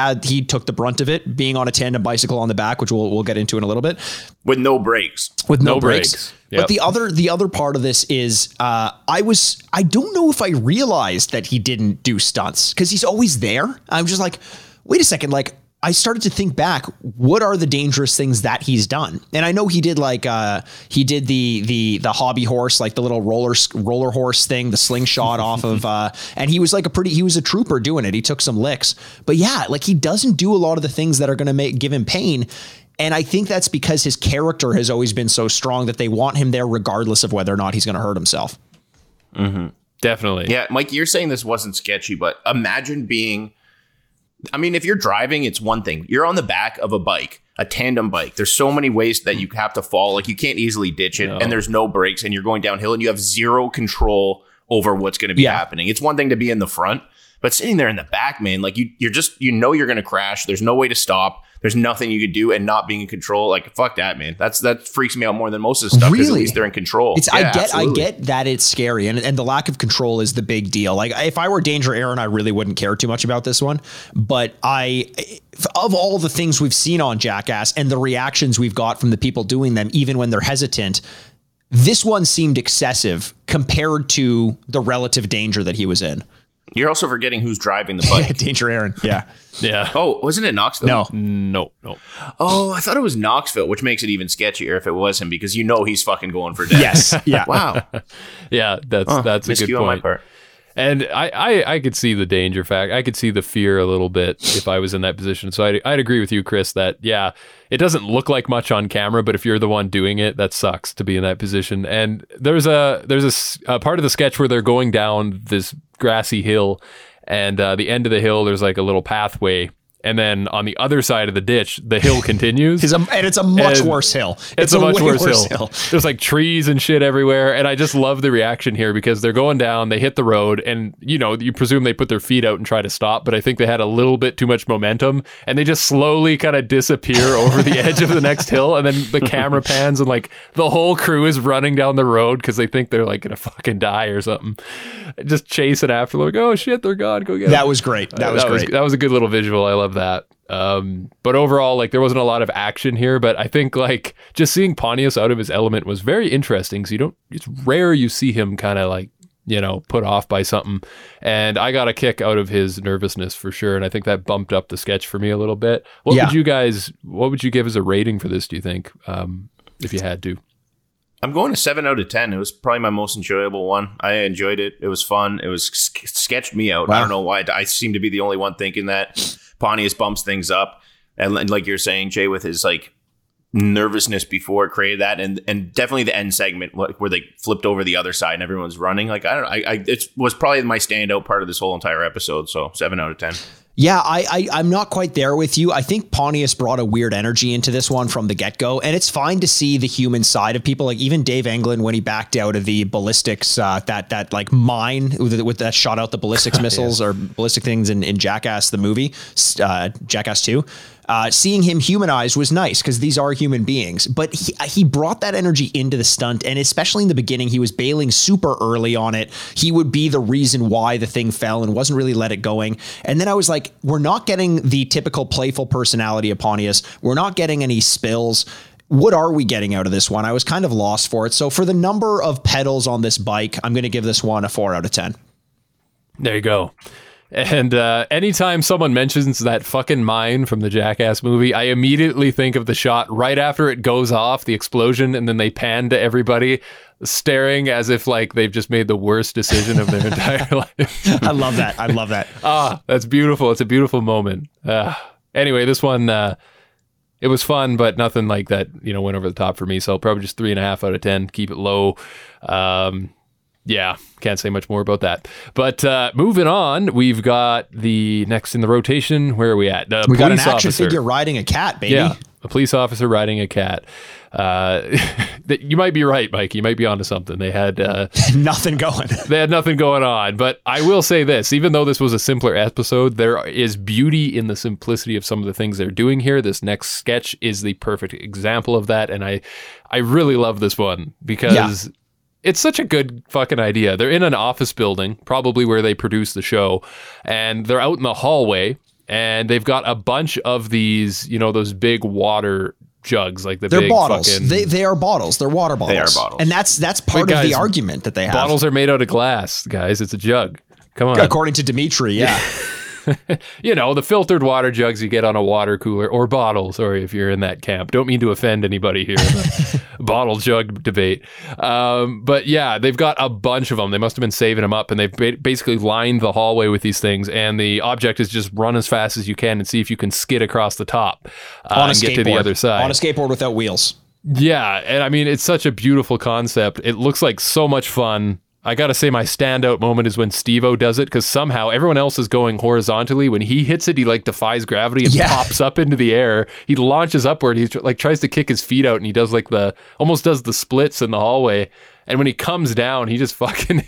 took the brunt of it, being on a tandem bicycle on the back, which we'll get into in a little bit. With no brakes. Yep. But the other part of this is I don't know if I realized that he didn't do stunts because he's always there. I'm just like, wait a second, like I started to think back, what are the dangerous things that he's done? And I know he did like, he did the hobby horse, like the little roller horse thing, the slingshot off of, and he was like he was a trooper doing it. He took some licks, but yeah, like he doesn't do a lot of the things that are going to give him pain. And I think that's because his character has always been so strong that they want him there regardless of whether or not he's going to hurt himself. Mm-hmm. Definitely. Yeah. Mike, you're saying this wasn't sketchy, but imagine being, I mean, if you're driving, it's one thing. You're on the back of a bike, a tandem bike. There's so many ways that you have to fall. Like, you can't easily ditch it, and there's no brakes, and you're going downhill, and you have zero control over what's going to be happening. It's one thing to be in the front, but sitting there in the back, man, like, you're just, you're going to crash. There's no way to stop. There's nothing you could do, and not being in control. Like, fuck that, man. That freaks me out more than most of the stuff. Really? At least they're in control. I get that it's scary. And the lack of control is the big deal. Like, if I were Danger Ehren, I really wouldn't care too much about this one, but of all the things we've seen on Jackass and the reactions we've got from the people doing them, even when they're hesitant, this one seemed excessive compared to the relative danger that he was in. You're also forgetting who's driving the bike. Danger Ehren. Yeah. Yeah. Oh, wasn't it Knoxville? No. Oh, I thought it was Knoxville, which makes it even sketchier if it was him, because he's fucking going for death. Yes. Yeah. Wow. Yeah, that's a good point. On my part. And I could see the danger factor. I could see the fear a little bit if I was in that position. So I'd agree with you, Chris, that, yeah, it doesn't look like much on camera, but if you're the one doing it, that sucks to be in that position. And there's a part of the sketch where they're going down this grassy hill, and the end of the hill, there's like a little pathway. And then on the other side of the ditch, the hill continues. And it's a much worse hill. It's a much worse hill. There's like trees and shit everywhere. And I just love the reaction here, because they're going down, they hit the road, and you presume they put their feet out and try to stop. But I think they had a little bit too much momentum, and they just slowly kind of disappear over the edge of the next hill. And then the camera pans, and like the whole crew is running down the road because they think they're like going to fucking die or something. Just chasing after them. Like, oh shit, they're gone. Go get them. That was great. That was a good little visual. I love that. But overall, like, there wasn't a lot of action here, but I think like just seeing Pontius out of his element was very interesting. So it's rare you see him kind of like, put off by something. And I got a kick out of his nervousness for sure. And I think that bumped up the sketch for me a little bit. What would you give as a rating for this, do you think? If you had to. I'm going to 7 out of 10. It was probably my most enjoyable one. I enjoyed it. It was fun. It was sketched me out. Wow. I don't know why. I seem to be the only one thinking that. Pontius bumps things up, and like you're saying, Jay, with his like nervousness before it created that, and definitely the end segment where they flipped over the other side and everyone's running. Like, I don't know, it was probably my standout part of this whole entire episode. So 7 out of 10. Yeah, I'm not quite there with you. I think Pontius brought a weird energy into this one from the get-go, and it's fine to see the human side of people. Like, even Dave England, when he backed out of the ballistics, that like mine with that shot out the ballistics missiles or ballistic things in Jackass, the movie, Jackass 2. Seeing him humanized was nice, because these are human beings, but he brought that energy into the stunt. And especially in the beginning, he was bailing super early on it. He would be the reason why the thing fell and wasn't really let it going. And then I was like, we're not getting the typical playful personality of Pontius. We're not getting any spills. What are we getting out of this one? I was kind of lost for it. So for the number of pedals on this bike, I'm going to give this one a 4 out of 10. There you go. And anytime someone mentions that fucking mine from the Jackass movie, I immediately think of the shot right after it goes off, the explosion, and then they pan to everybody staring as if like they've just made the worst decision of their entire life. I love that. That's beautiful. It's a beautiful moment. Anyway, this one, it was fun, but nothing like that, went over the top for me. So probably just 3.5 out of 10. Keep it low. Yeah, can't say much more about that. But moving on, we've got the next in the rotation. Where are we at? We got an action figure riding a cat, baby. Yeah, a police officer riding a cat. You might be right, Mike. You might be onto something. They had nothing going. They had nothing going on. But I will say this: even though this was a simpler episode, there is beauty in the simplicity of some of the things they're doing here. This next sketch is the perfect example of that, and I really love this one because. Yeah. It's such a good fucking idea. They're in an office building, probably where they produce the show, and they're out in the hallway, and they've got a bunch of these, those big water jugs, like they're big bottles. Fucking... They are bottles. They're water bottles. They are bottles. And that's part of the argument that they have. Bottles are made out of glass, guys. It's a jug. Come on. According to Dimitri, yeah. you know, the filtered water jugs you get on a water cooler, or bottles, or if you're in that camp. Don't mean to offend anybody here in the bottle jug debate. But yeah, they've got a bunch of them. They must have been saving them up, and they've basically lined the hallway with these things, and the object is just run as fast as you can and see if you can skid across the top and get to the other side. On a skateboard without wheels. Yeah, and I mean, it's such a beautiful concept. It looks like so much fun. I gotta say, my standout moment is when Steve-O does it, because somehow everyone else is going horizontally. When he hits it, he like defies gravity and pops up into the air. He launches upward. He like tries to kick his feet out, and he does like the almost does the splits in the hallway. And when he comes down, he just fucking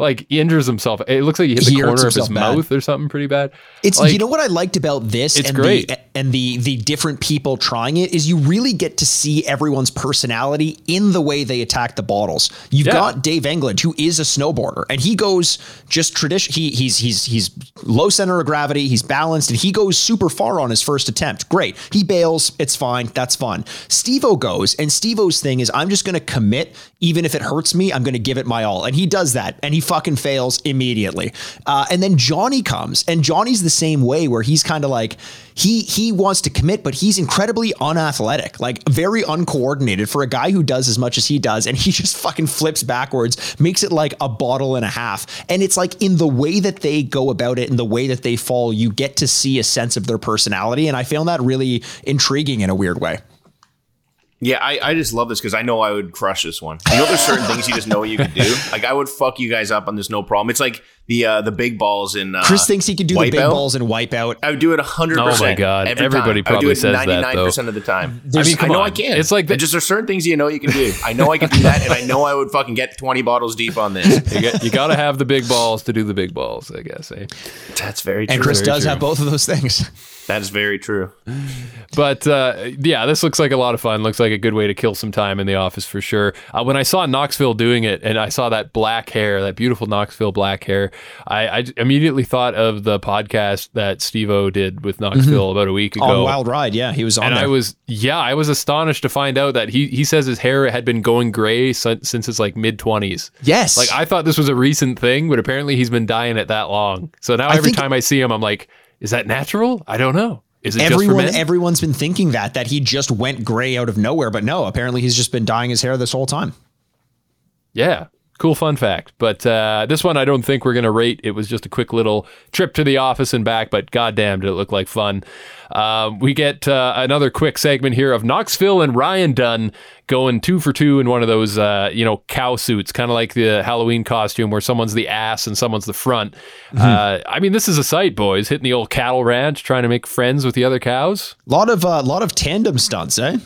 like injures himself. It looks like he hit the corner of his mouth or something pretty bad. It's like, you know what I liked about this? It's great. The different people trying it is you really get to see everyone's personality in the way they attack the bottles. You've got Dave England, who is a snowboarder, and he goes just tradition. He's low center of gravity. He's balanced, and he goes super far on his first attempt. Great. He bails. It's fine. That's fun. Steve-O goes, and Steve-O's thing is, I'm just going to commit, even if it hurts me, I'm going to give it my all. And he does that, and he fucking fails immediately. And then Johnny comes, and Johnny's the same way, where he's kind of like, he wants to commit, but he's incredibly unathletic, like very uncoordinated for a guy who does as much as he does. And he just fucking flips backwards, makes it like a bottle and a half. And it's like, in the way that they go about it and the way that they fall, you get to see a sense of their personality. And I found that really intriguing in a weird way. Yeah, I just love this because I know I would crush this one. You know, there's certain things you just know you can do. Like, I would fuck you guys up on this, no problem. It's like the big balls in Chris thinks he can do the big balls in Wipeout. I would do it 100%. Oh my God. Everybody probably says that, though. I do it 99% of the time. I mean, come on. I know I can. It's like just there's certain things you know you can do. I know I can do that, and I know I would fucking get 20 bottles deep on this. You got to have the big balls to do the big balls, I guess. Eh? That's very true. And Chris does have both of those things. That is very true. But yeah, this looks like a lot of fun. Looks like a good way to kill some time in the office for sure. When I saw Knoxville doing it, and I saw that black hair, that beautiful Knoxville black hair, I immediately thought of the podcast that Steve-O did with Knoxville about a week ago. On Wild Ride, yeah, he was on. And there. I was astonished to find out that he says his hair had been going gray since his like mid-20s. Yes, like I thought this was a recent thing, but apparently he's been dyeing it that long. So now every time I see him, I'm like, is that natural? I don't know. Is it just for men? Everyone's been thinking that he just went gray out of nowhere, but no, apparently he's just been dyeing his hair this whole time. Yeah. Cool fun fact. But this one I don't think we're going to rate. It was just a quick little trip to the office and back, but goddamn, did it look like fun. We get another quick segment here of Knoxville and Ryan Dunn going 2 for 2 in one of those, cow suits, kind of like the Halloween costume where someone's the ass and someone's the front. I mean, this is a sight, boys, hitting the old cattle ranch, trying to make friends with the other cows. A lot of tandem stunts, eh?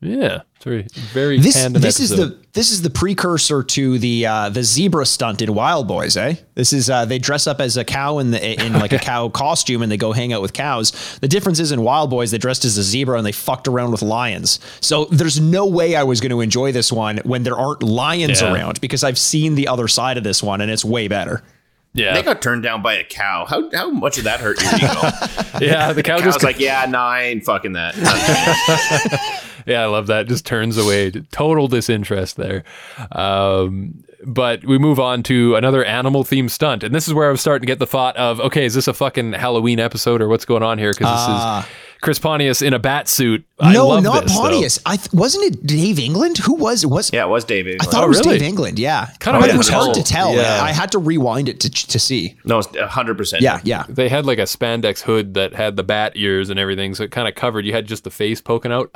Yeah, it's very tandem. This is the precursor to the zebra stunt in Wild Boys, eh? This is they dress up as a cow in like a cow costume, and they go hang out with cows. The difference is, in Wild Boys they dressed as a zebra and they fucked around with lions. So there's no way I was going to enjoy this one when there aren't lions around, because I've seen the other side of this one and it's way better. Yeah, they got turned down by a cow. How much did that hurt your ego? Yeah, the cow just like, yeah, no, I ain't fucking that. Yeah, I love that. Just turns away. Total disinterest there. But we move on to another animal-themed stunt. And this is where I was starting to get the thought of, okay, is this a fucking Halloween episode or what's going on here? Because this is Chris Pontius in a bat suit. No, not Pontius. Wasn't it Dave England? Yeah, it was Dave England. I thought it was Dave England, yeah. But it was hard to tell. Yeah. I had to rewind it to see. No, it's 100%. Yeah. They had like a spandex hood that had the bat ears and everything, so it kind of covered. You had just the face poking out.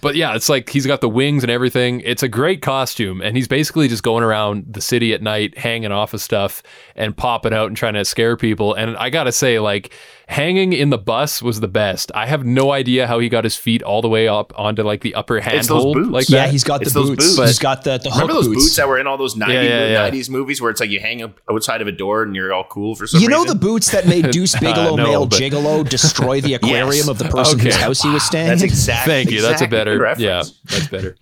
But yeah, it's like he's got the wings and everything. It's a great costume, and he's basically just going around the city at night, hanging off of stuff and popping out and trying to scare people. And I got to say, like, hanging in the bus was the best. I have no idea how he got his feet all the way up onto like the upper handhold. Like that. Yeah, he's got the boots. He's got the hook. Remember those boots that were in all those 90s movies where it's like you hang up outside of a door and you're all cool for some reason? You know the boots that made Deuce Bigelow, Gigolo, destroy the aquarium of the person whose house he was staying in? That's exactly. Thank you. That's a better reference. Yeah, that's better.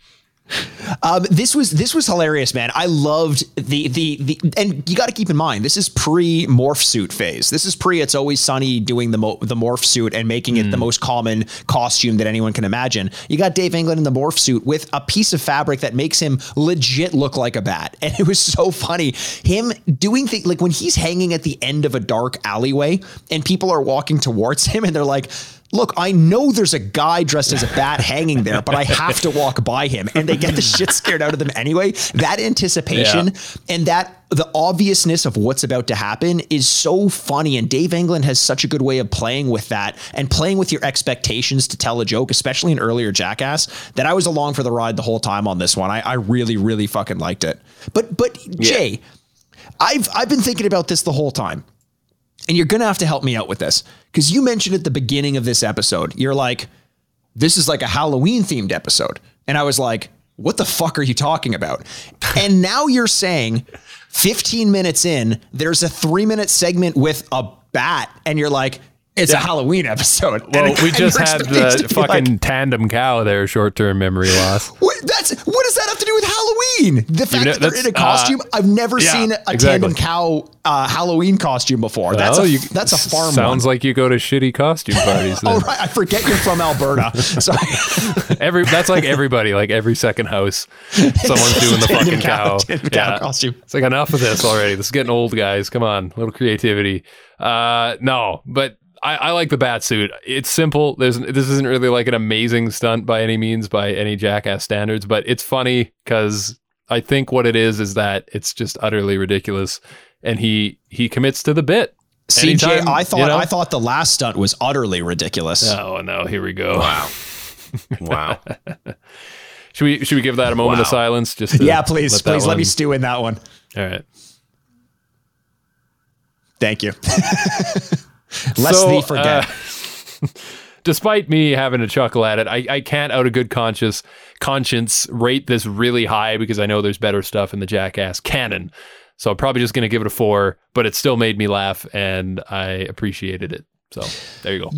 This was hilarious, man. I loved the and you got to keep in mind, this is pre morph suit phase. This is pre It's Always Sunny doing the morph suit and making it the most common costume that anyone can imagine. You got Dave England in the morph suit with a piece of fabric that makes him legit look like a bat. And it was so funny, him doing things like when he's hanging at the end of a dark alleyway and people are walking towards him and they're like, look, I know there's a guy dressed as a bat hanging there, but I have to walk by him. And they get the shit scared out of them anyway. That anticipation and that the obviousness of what's about to happen is so funny. And Dave England has such a good way of playing with that and playing with your expectations to tell a joke, especially in earlier Jackass, that I was along for the ride the whole time on this one. I really, really fucking liked it. But Jay, I've been thinking about this the whole time. And you're going to have to help me out with this, because you mentioned at the beginning of this episode, you're like, this is like a Halloween themed episode. And I was like, what the fuck are you talking about? And now you're saying 15 minutes in, there's a 3-minute segment with a bat. And you're like, it's a Halloween episode. Well, we just had the fucking tandem cow there, short-term memory loss. What does that have to do with Halloween? The fact that they're in a costume, I've never seen a tandem cow Halloween costume before. Well, that's a farm sounds one. Like you go to shitty costume parties. Oh, right. I forget you're from Alberta. Sorry. That's like everybody, like every second house, someone's doing the fucking cow costume. It's like, enough of this already. This is getting old, guys. Come on, a little creativity. No, but I like the bat suit. It's simple. This isn't really like an amazing stunt by any means, by any Jackass standards, but it's funny because I think what it is that it's just utterly ridiculous, and he commits to the bit. CJ, I thought the last stunt was utterly ridiculous. Oh no, here we go. Wow. Should we give that a moment of silence? Just please let me stew in that one. All right. Thank you. Lest thee forget. Despite me having to chuckle at it, I can't out of good conscience rate this really high, because I know there's better stuff in the Jackass canon. So I'm probably just going to give it a 4, but it still made me laugh and I appreciated it. So there you go.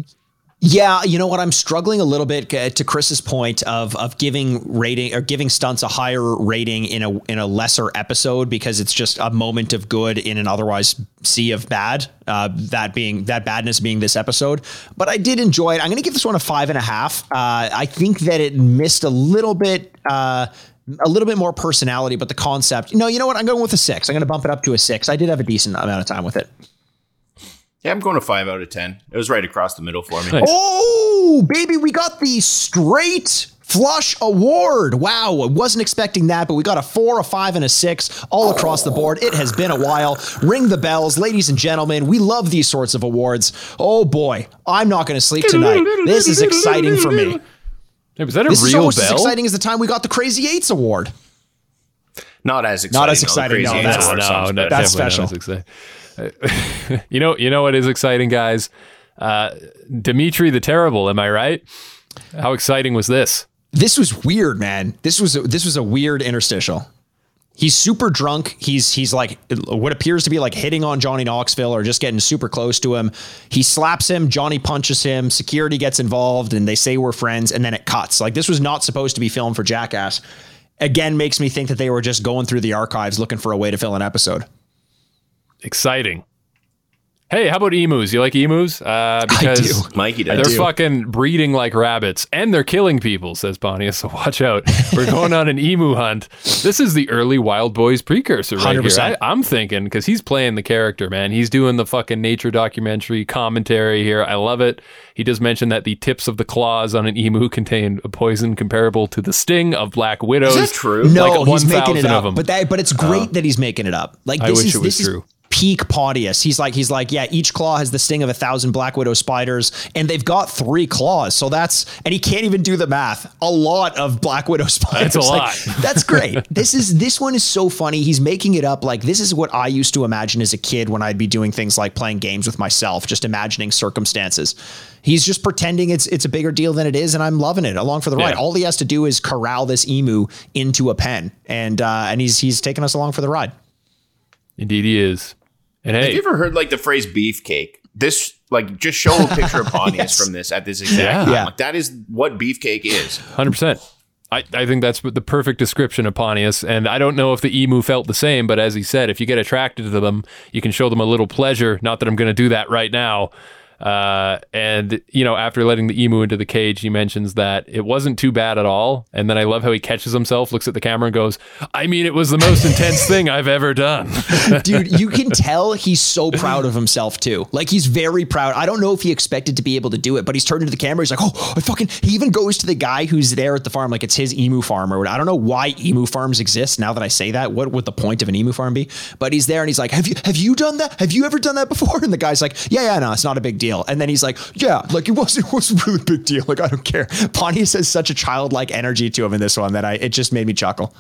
Yeah, you know what? I'm struggling a little bit to Chris's point of giving rating or giving stunts a higher rating in a lesser episode, because it's just a moment of good in an otherwise sea of bad. That badness being this episode, but I did enjoy it. I'm going to give this one a 5.5. I think that it missed a little bit more personality, but the concept. No, you know what? I'm going with a 6. I'm going to bump it up to a 6. I did have a decent amount of time with it. Yeah, I'm going to 5 out of 10. It was right across the middle for me. Nice. Oh, baby, we got the straight flush award. Wow, I wasn't expecting that, but we got a 4, a 5, and a 6 all across the board. It has been a while. Ring the bells, ladies and gentlemen. We love these sorts of awards. Oh, boy, I'm not going to sleep tonight. This is exciting for me. Hey, was that a real bell? This is as exciting as the time we got the Crazy Eights Award. Not as exciting. No, that's special. You know what is exciting, guys? Dimitri the Terrible, am I right? How exciting was this? This was weird, man. This was a weird interstitial. He's super drunk. He's like what appears to be like hitting on Johnny Knoxville or just getting super close to him. He slaps him. Johnny punches him. Security gets involved and they say we're friends, and then it cuts. Like, this was not supposed to be filmed for Jackass. Again, makes me think that they were just going through the archives looking for a way to fill an episode. Exciting. Hey, how about emus? You like emus? Because I do. Mikey does. They're fucking breeding like rabbits, and they're killing people, says Pontius. So watch out. We're going on an emu hunt. This is the early Wild Boys precursor right 100%. Here. I'm thinking, because he's playing the character, man. He's doing the fucking nature documentary commentary here. I love it. He does mention that the tips of the claws on an emu contained a poison comparable to the sting of black widows. Is that true? No, like 1,000 of them. But it's great that he's making it up. Like, I wish it was true. Peak Pontius. He's like, yeah, each claw has the sting of 1,000 black widow spiders, and they've got 3 claws. So and he can't even do the math. A lot of black widow spiders. That's a lot. Like, that's great. This one is so funny. He's making it up. Like, this is what I used to imagine as a kid when I'd be doing things like playing games with myself, just imagining circumstances. He's just pretending it's a bigger deal than it is, and I'm loving it along for the ride. All he has to do is corral this emu into a pen, and he's taking us along for the ride. Indeed, he is. And hey, have you ever heard like the phrase beefcake? This, like, just show a picture of Pontius from this at this exact time. Like, that is what beefcake is. 100%. I think that's the perfect description of Pontius, and I don't know if the emu felt the same, but as he said, if you get attracted to them, you can show them a little pleasure, not that I'm going to do that right now. And, you know, after letting the emu into the cage, he mentions that it wasn't too bad at all. And then I love how he catches himself, looks at the camera and goes, I mean, it was the most intense thing I've ever done. Dude, you can tell he's so proud of himself too. Like, he's very proud. I don't know if he expected to be able to do it, but he's turned into the camera. He's like, oh, he even goes to the guy who's there at the farm. Like, it's his emu farm, or I don't know why emu farms exist. Now that I say that, what would the point of an emu farm be? But he's there and he's like, have you done that? Have you ever done that before? And the guy's like, yeah, no, it's not a big deal. And then he's like, yeah, like it wasn't really a big deal. Like, I don't care. Pontius has such a childlike energy to him in this one that it just made me chuckle.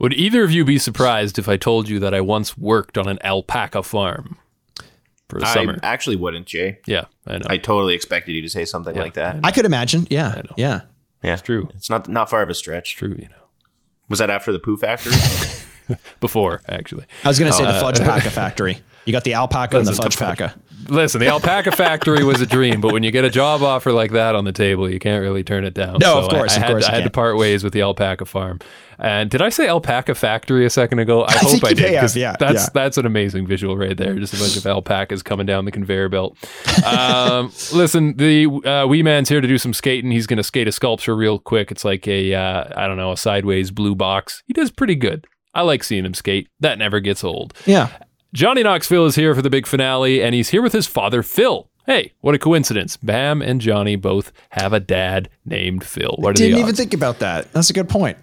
Would either of you be surprised if I told you that I once worked on an alpaca farm for the summer? I actually wouldn't, Jay. Yeah, I know. I totally expected you to say something like that. I could imagine. Yeah, I know. Yeah. It's true. It's not far of a stretch. It's true, you know. Was that after the poo factory? Before, actually. I was going to say the fudge paca factory. You got the alpaca and the fudge paca. Listen, the alpaca factory was a dream, but when you get a job offer like that on the table, you can't really turn it down. No, so of course I had to part ways with the alpaca farm. And did I say alpaca factory a second ago? I hope I did. That's an amazing visual right there. Just a bunch of alpacas coming down the conveyor belt. Listen, the Wee Man's here to do some skating. He's going to skate a sculpture real quick. It's like a sideways blue box. He does pretty good. I like seeing him skate. That never gets old. Yeah. Johnny Knoxville is here for the big finale, and he's here with his father, Phil. Hey, what a coincidence. Bam and Johnny both have a dad named Phil. What are the odds? Didn't even think about that. That's a good point.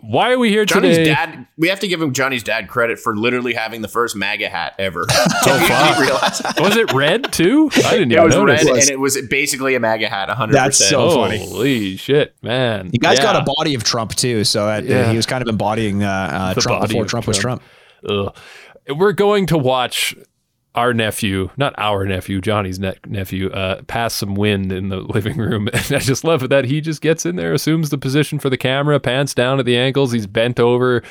Why are we here today? We have to give him Johnny's dad credit for literally having the first MAGA hat ever. Was it red too? I didn't know. It was red, and it was basically a MAGA hat, 100%. That's so funny. Holy shit, man. You guys got a body of Trump too, so he was kind of embodying Trump before Trump was Trump. Ugh. We're going to watch Johnny's nephew, pass some wind in the living room. And I just love it that he just gets in there, assumes the position for the camera, pants down at the ankles. He's bent over,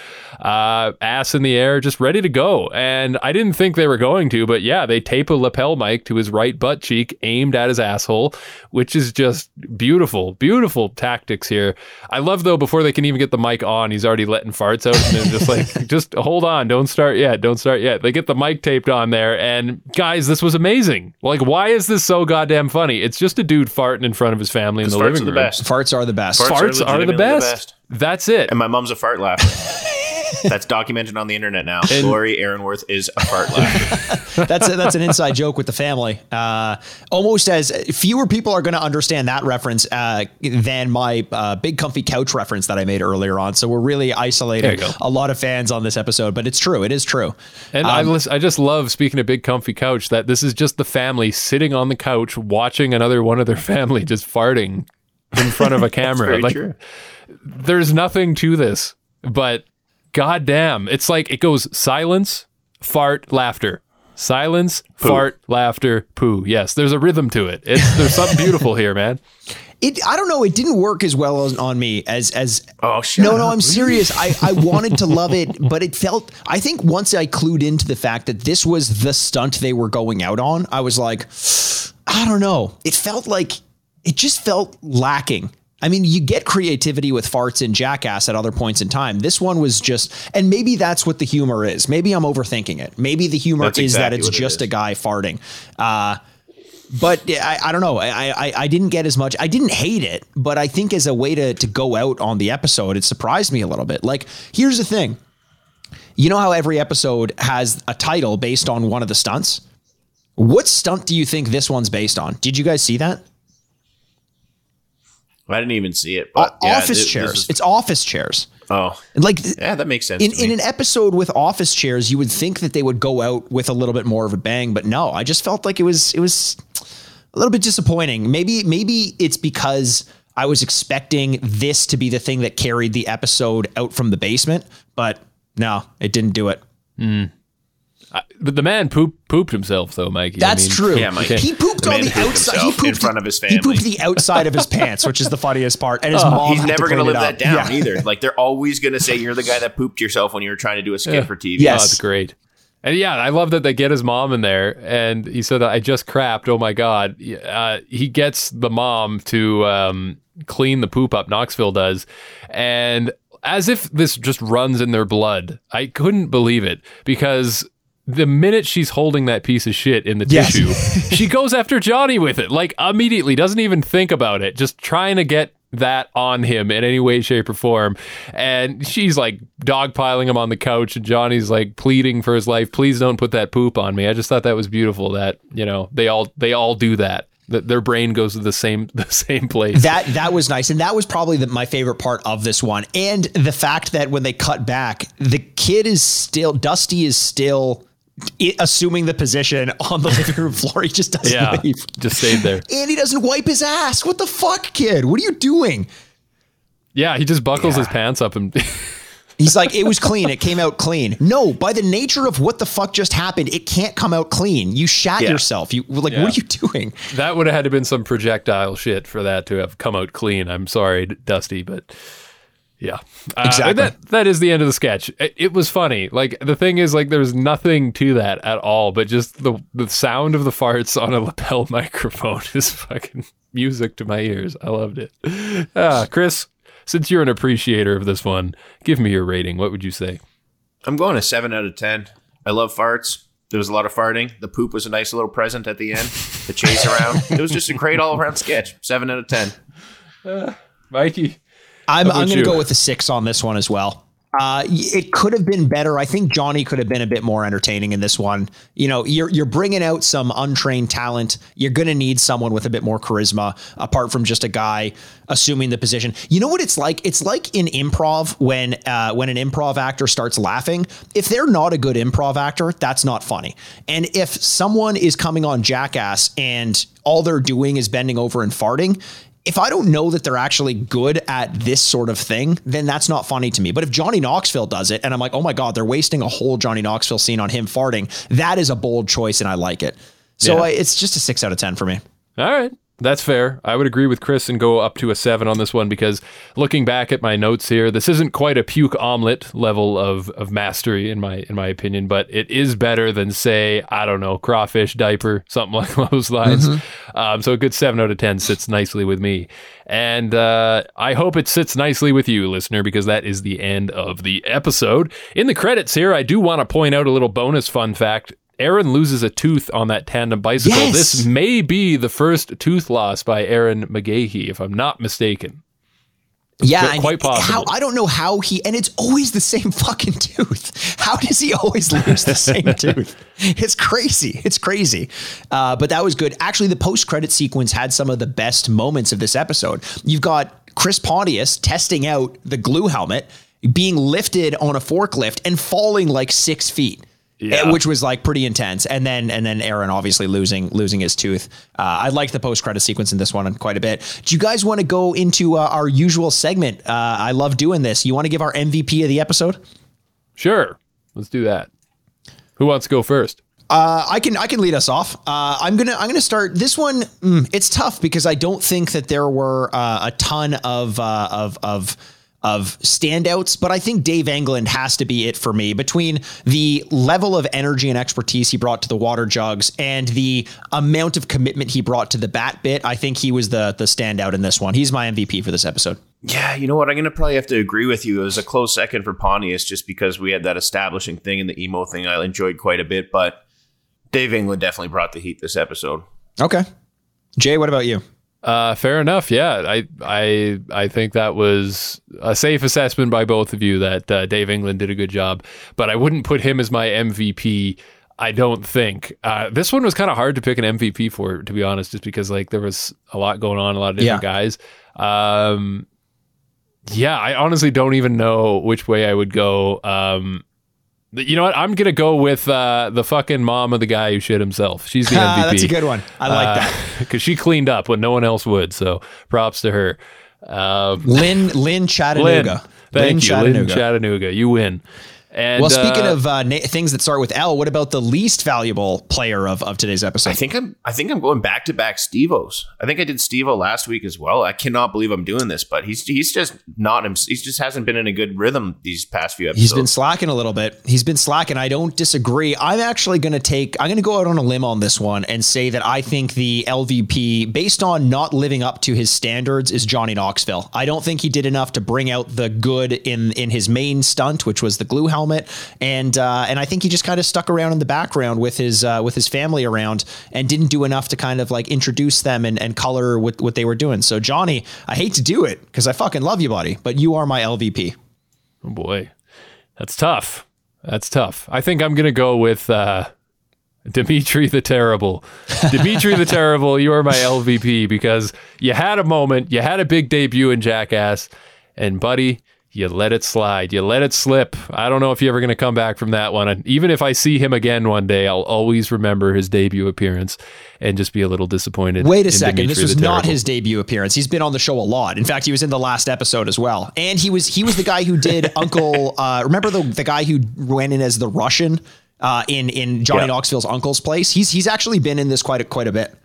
ass in the air, just ready to go. And I didn't think they were going to, but yeah, they tape a lapel mic to his right butt cheek aimed at his asshole, which is just beautiful, beautiful tactics here. I love, though, before they can even get the mic on, he's already letting farts out and just like, just hold on. Don't start yet. They get the mic taped on there. And guys, this was amazing. Like, why is this so goddamn funny? It's just a dude farting in front of his family in the living room. Farts are the best. Farts are the best. That's it. And my mom's a fart laugher. That's documented on the internet now. And Lori Aaronworth is a fart laugher. That's an inside joke with the family. Almost as fewer people are going to understand that reference than my big comfy couch reference that I made earlier on. So we're really isolating a lot of fans on this episode, but it's true. It is true. And I just love, speaking of big comfy couch, that this is just the family sitting on the couch watching another one of their family just farting in front of a camera. That's very true. There's nothing to this, but God damn. It's like it goes silence, fart, laughter. Silence, poo. Fart, laughter, poo. Yes, there's a rhythm to it. There's something beautiful here, man. I don't know. It didn't work as well on me as. Oh shit! No, I'm serious. I wanted to love it, but it felt. I think once I clued into the fact that this was the stunt they were going out on, I was like, I don't know. It just felt lacking. I mean, you get creativity with farts and Jackass at other points in time. This one was just, and maybe that's what the humor is. Maybe I'm overthinking it. Maybe the humor is that it's just a guy farting. But I don't know. I didn't get as much. I didn't hate it, but I think as a way to go out on the episode, it surprised me a little bit. Like, here's the thing. You know how every episode has a title based on one of the stunts? What stunt do you think this one's based on? Did you guys see that? I didn't even see it. But office chairs. It's office chairs. Oh, that makes sense. In an episode with office chairs, you would think that they would go out with a little bit more of a bang, but no, I just felt like it was a little bit disappointing. Maybe it's because I was expecting this to be the thing that carried the episode out from the basement, but no, it didn't do it. Mm. But the man pooped himself, though, Mikey. That's true. Yeah, Mike. He pooped on the outside. He pooped in front of his family. He pooped the outside of his pants, which is the funniest part. And his mom. He's never going to live that down either. Like, they're always going to say you're the guy that pooped yourself when you were trying to do a skit for TV. Yes, oh, that's great. And yeah, I love that they get his mom in there. And he said, I just crapped. Oh, my God. He gets the mom to clean the poop up. Knoxville does. And as if this just runs in their blood. I couldn't believe it, because the minute she's holding that piece of shit in the tissue, she goes after Johnny with it, like immediately, doesn't even think about it, just trying to get that on him in any way, shape, or form. And she's like dogpiling him on the couch, and Johnny's like pleading for his life, please don't put that poop on me. I just thought that was beautiful, that, you know, they all do that. Their brain goes to the same place. That was nice. And that was probably my favorite part of this one. And the fact that when they cut back, the kid is still, Dusty is still assuming the position on the living room floor. He just doesn't leave. Just stayed there. And he doesn't wipe his ass. What the fuck, kid? What are you doing? Yeah, he just buckles his pants up and... He's like, it was clean. It came out clean. No, by the nature of what the fuck just happened, it can't come out clean. You shat yourself. You like, what are you doing? That would have had to been some projectile shit for that to have come out clean. I'm sorry, Dusty, but yeah, exactly. That is the end of the sketch. It was funny. Like, the thing is, like, there's nothing to that at all, but just the sound of the farts on a lapel microphone is fucking music to my ears. I loved it. Chris, since you're an appreciator of this one, give me your rating. What would you say? I'm going a 7 out of 10. I love farts. There was a lot of farting. The poop was a nice little present at the end. The chase around. It was just a great all-around sketch. 7 out of 10. Mikey? I'm going to go with a 6 on this one as well. It could have been better. I think Johnny could have been a bit more entertaining in this one. You know, you're bringing out some untrained talent. You're going to need someone with a bit more charisma apart from just a guy assuming the position. You know what it's like? It's like in improv when an improv actor starts laughing. If they're not a good improv actor, that's not funny. And if someone is coming on Jackass and all they're doing is bending over and farting, if I don't know that they're actually good at this sort of thing, then that's not funny to me. But if Johnny Knoxville does it and I'm like, oh my God, they're wasting a whole Johnny Knoxville scene on him farting, that is a bold choice and I like it. So it's just a 6 out of 10 for me. All right. That's fair. I would agree with Chris and go up to a 7 on this one, because looking back at my notes here, this isn't quite a puke omelet level of mastery in my opinion, but it is better than, say, I don't know, crawfish diaper, something like those lines. Mm-hmm. So a good 7 out of 10 sits nicely with me. And I hope it sits nicely with you, listener, because that is the end of the episode. In the credits here, I do want to point out a little bonus fun fact. Ehren loses a tooth on that tandem bicycle. Yes! This may be the first tooth loss by Ehren McGhehey, if I'm not mistaken. Yeah, quite possible. I don't know how he, and it's always the same fucking tooth. How does he always lose the same tooth? It's crazy. It's crazy. But that was good. Actually, the post-credit sequence had some of the best moments of this episode. You've got Chris Pontius testing out the glue helmet, being lifted on a forklift and falling like 6 feet. Yeah. Which was like pretty intense. And then Ehren obviously losing his tooth. I like the post-credit sequence in this one quite a bit. Do you guys want to go into our usual segment? I love doing this. You want to give our MVP of the episode? Sure. Let's do that. Who wants to go first? I can lead us off. I'm gonna start this one. It's tough because I don't think that there were a ton of standouts, but I think Dave England has to be it for me. Between the level of energy and expertise he brought to the water jugs and the amount of commitment he brought to the bat bit, I think he was the standout in this one. He's my MVP for this episode. Yeah, you know what? I'm going to probably have to agree with you. It was a close second for Pontius just because we had that establishing thing and the emo thing I enjoyed quite a bit, but Dave England definitely brought the heat this episode. Okay. Jay, what about you? Fair enough. Yeah, I think that was a safe assessment by both of you that Dave England did a good job, but I wouldn't put him as my MVP. I don't think this one was kind of hard to pick an MVP for, to be honest, just because like there was a lot going on, a lot of different guys. I honestly don't even know which way I would go. You know what? I'm going to go with the fucking mom of the guy who shit himself. She's the MVP. That's a good one. I like that. Because she cleaned up when no one else would. So props to her. Lynn Chattanooga. Thank you. Lynn Chattanooga. You win. And, well, speaking of things that start with L, what about the least valuable player of today's episode? I think I'm going back to back Steve-O's. I think I did Steve-O last week as well. I cannot believe I'm doing this, but he just hasn't been in a good rhythm these past few episodes. He's been slacking a little bit. He's been slacking. I don't disagree. I'm actually going to go out on a limb on this one and say that I think the LVP, based on not living up to his standards, is Johnny Knoxville. I don't think he did enough to bring out the good in his main stunt, which was the glue helmet. And I think he just kind of stuck around in the background with his family around and didn't do enough to kind of like introduce them and color what they were doing. So Johnny, I hate to do it because I fucking love you, buddy, but you are my LVP. Oh boy, that's tough. I think I'm going to go with Dimitri the Terrible. Dimitri the Terrible, you are my LVP because you had a moment, you had a big debut in Jackass, and buddy, you let it slide. You let it slip. I don't know if you're ever going to come back from that one. And even if I see him again one day, I'll always remember his debut appearance and just be a little disappointed. Wait a second. Dimitri, this was not his debut appearance. He's been on the show a lot. In fact, he was in the last episode as well. And he was the guy who did Uncle... remember the guy who went in as the Russian in Johnny Knoxville's uncle's place? He's actually been in this quite a bit.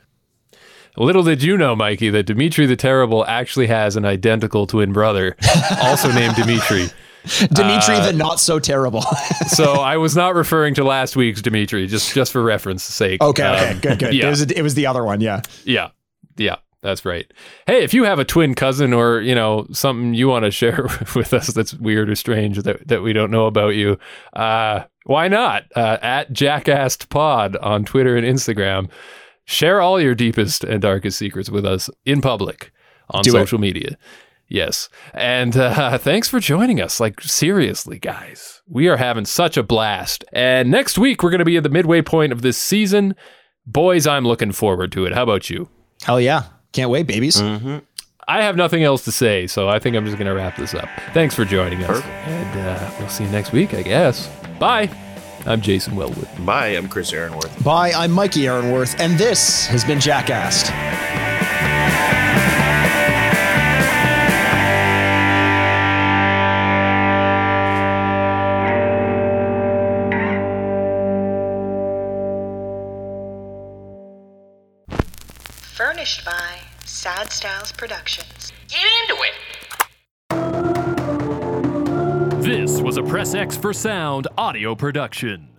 Little did you know, Mikey, that Dimitri the Terrible actually has an identical twin brother, also named Dimitri. Dimitri the Not So Terrible. So I was not referring to last week's Dimitri, just for reference's sake. Okay, good. Yeah. It was the other one, yeah. Yeah, that's right. Hey, if you have a twin cousin or, something you want to share with us that's weird or strange that we don't know about you, why not? At JackassedPod on Twitter and Instagram. Share all your deepest and darkest secrets with us in public on social media. Yes. And thanks for joining us. Like, seriously, guys, we are having such a blast. And next week, we're going to be at the midway point of this season. Boys, I'm looking forward to it. How about you? Hell yeah. Can't wait, babies. Mm-hmm. I have nothing else to say, so I think I'm just going to wrap this up. Thanks for joining us. Perfect. And we'll see you next week, I guess. Bye. I'm Jason Wellwood. Bye, I'm Chris Ehrenworth. Bye, I'm Mikey Ehrenworth, and this has been Jackassed. Furnished by Sad Styles Productions. Get into it! This was a Press X for Sound audio production.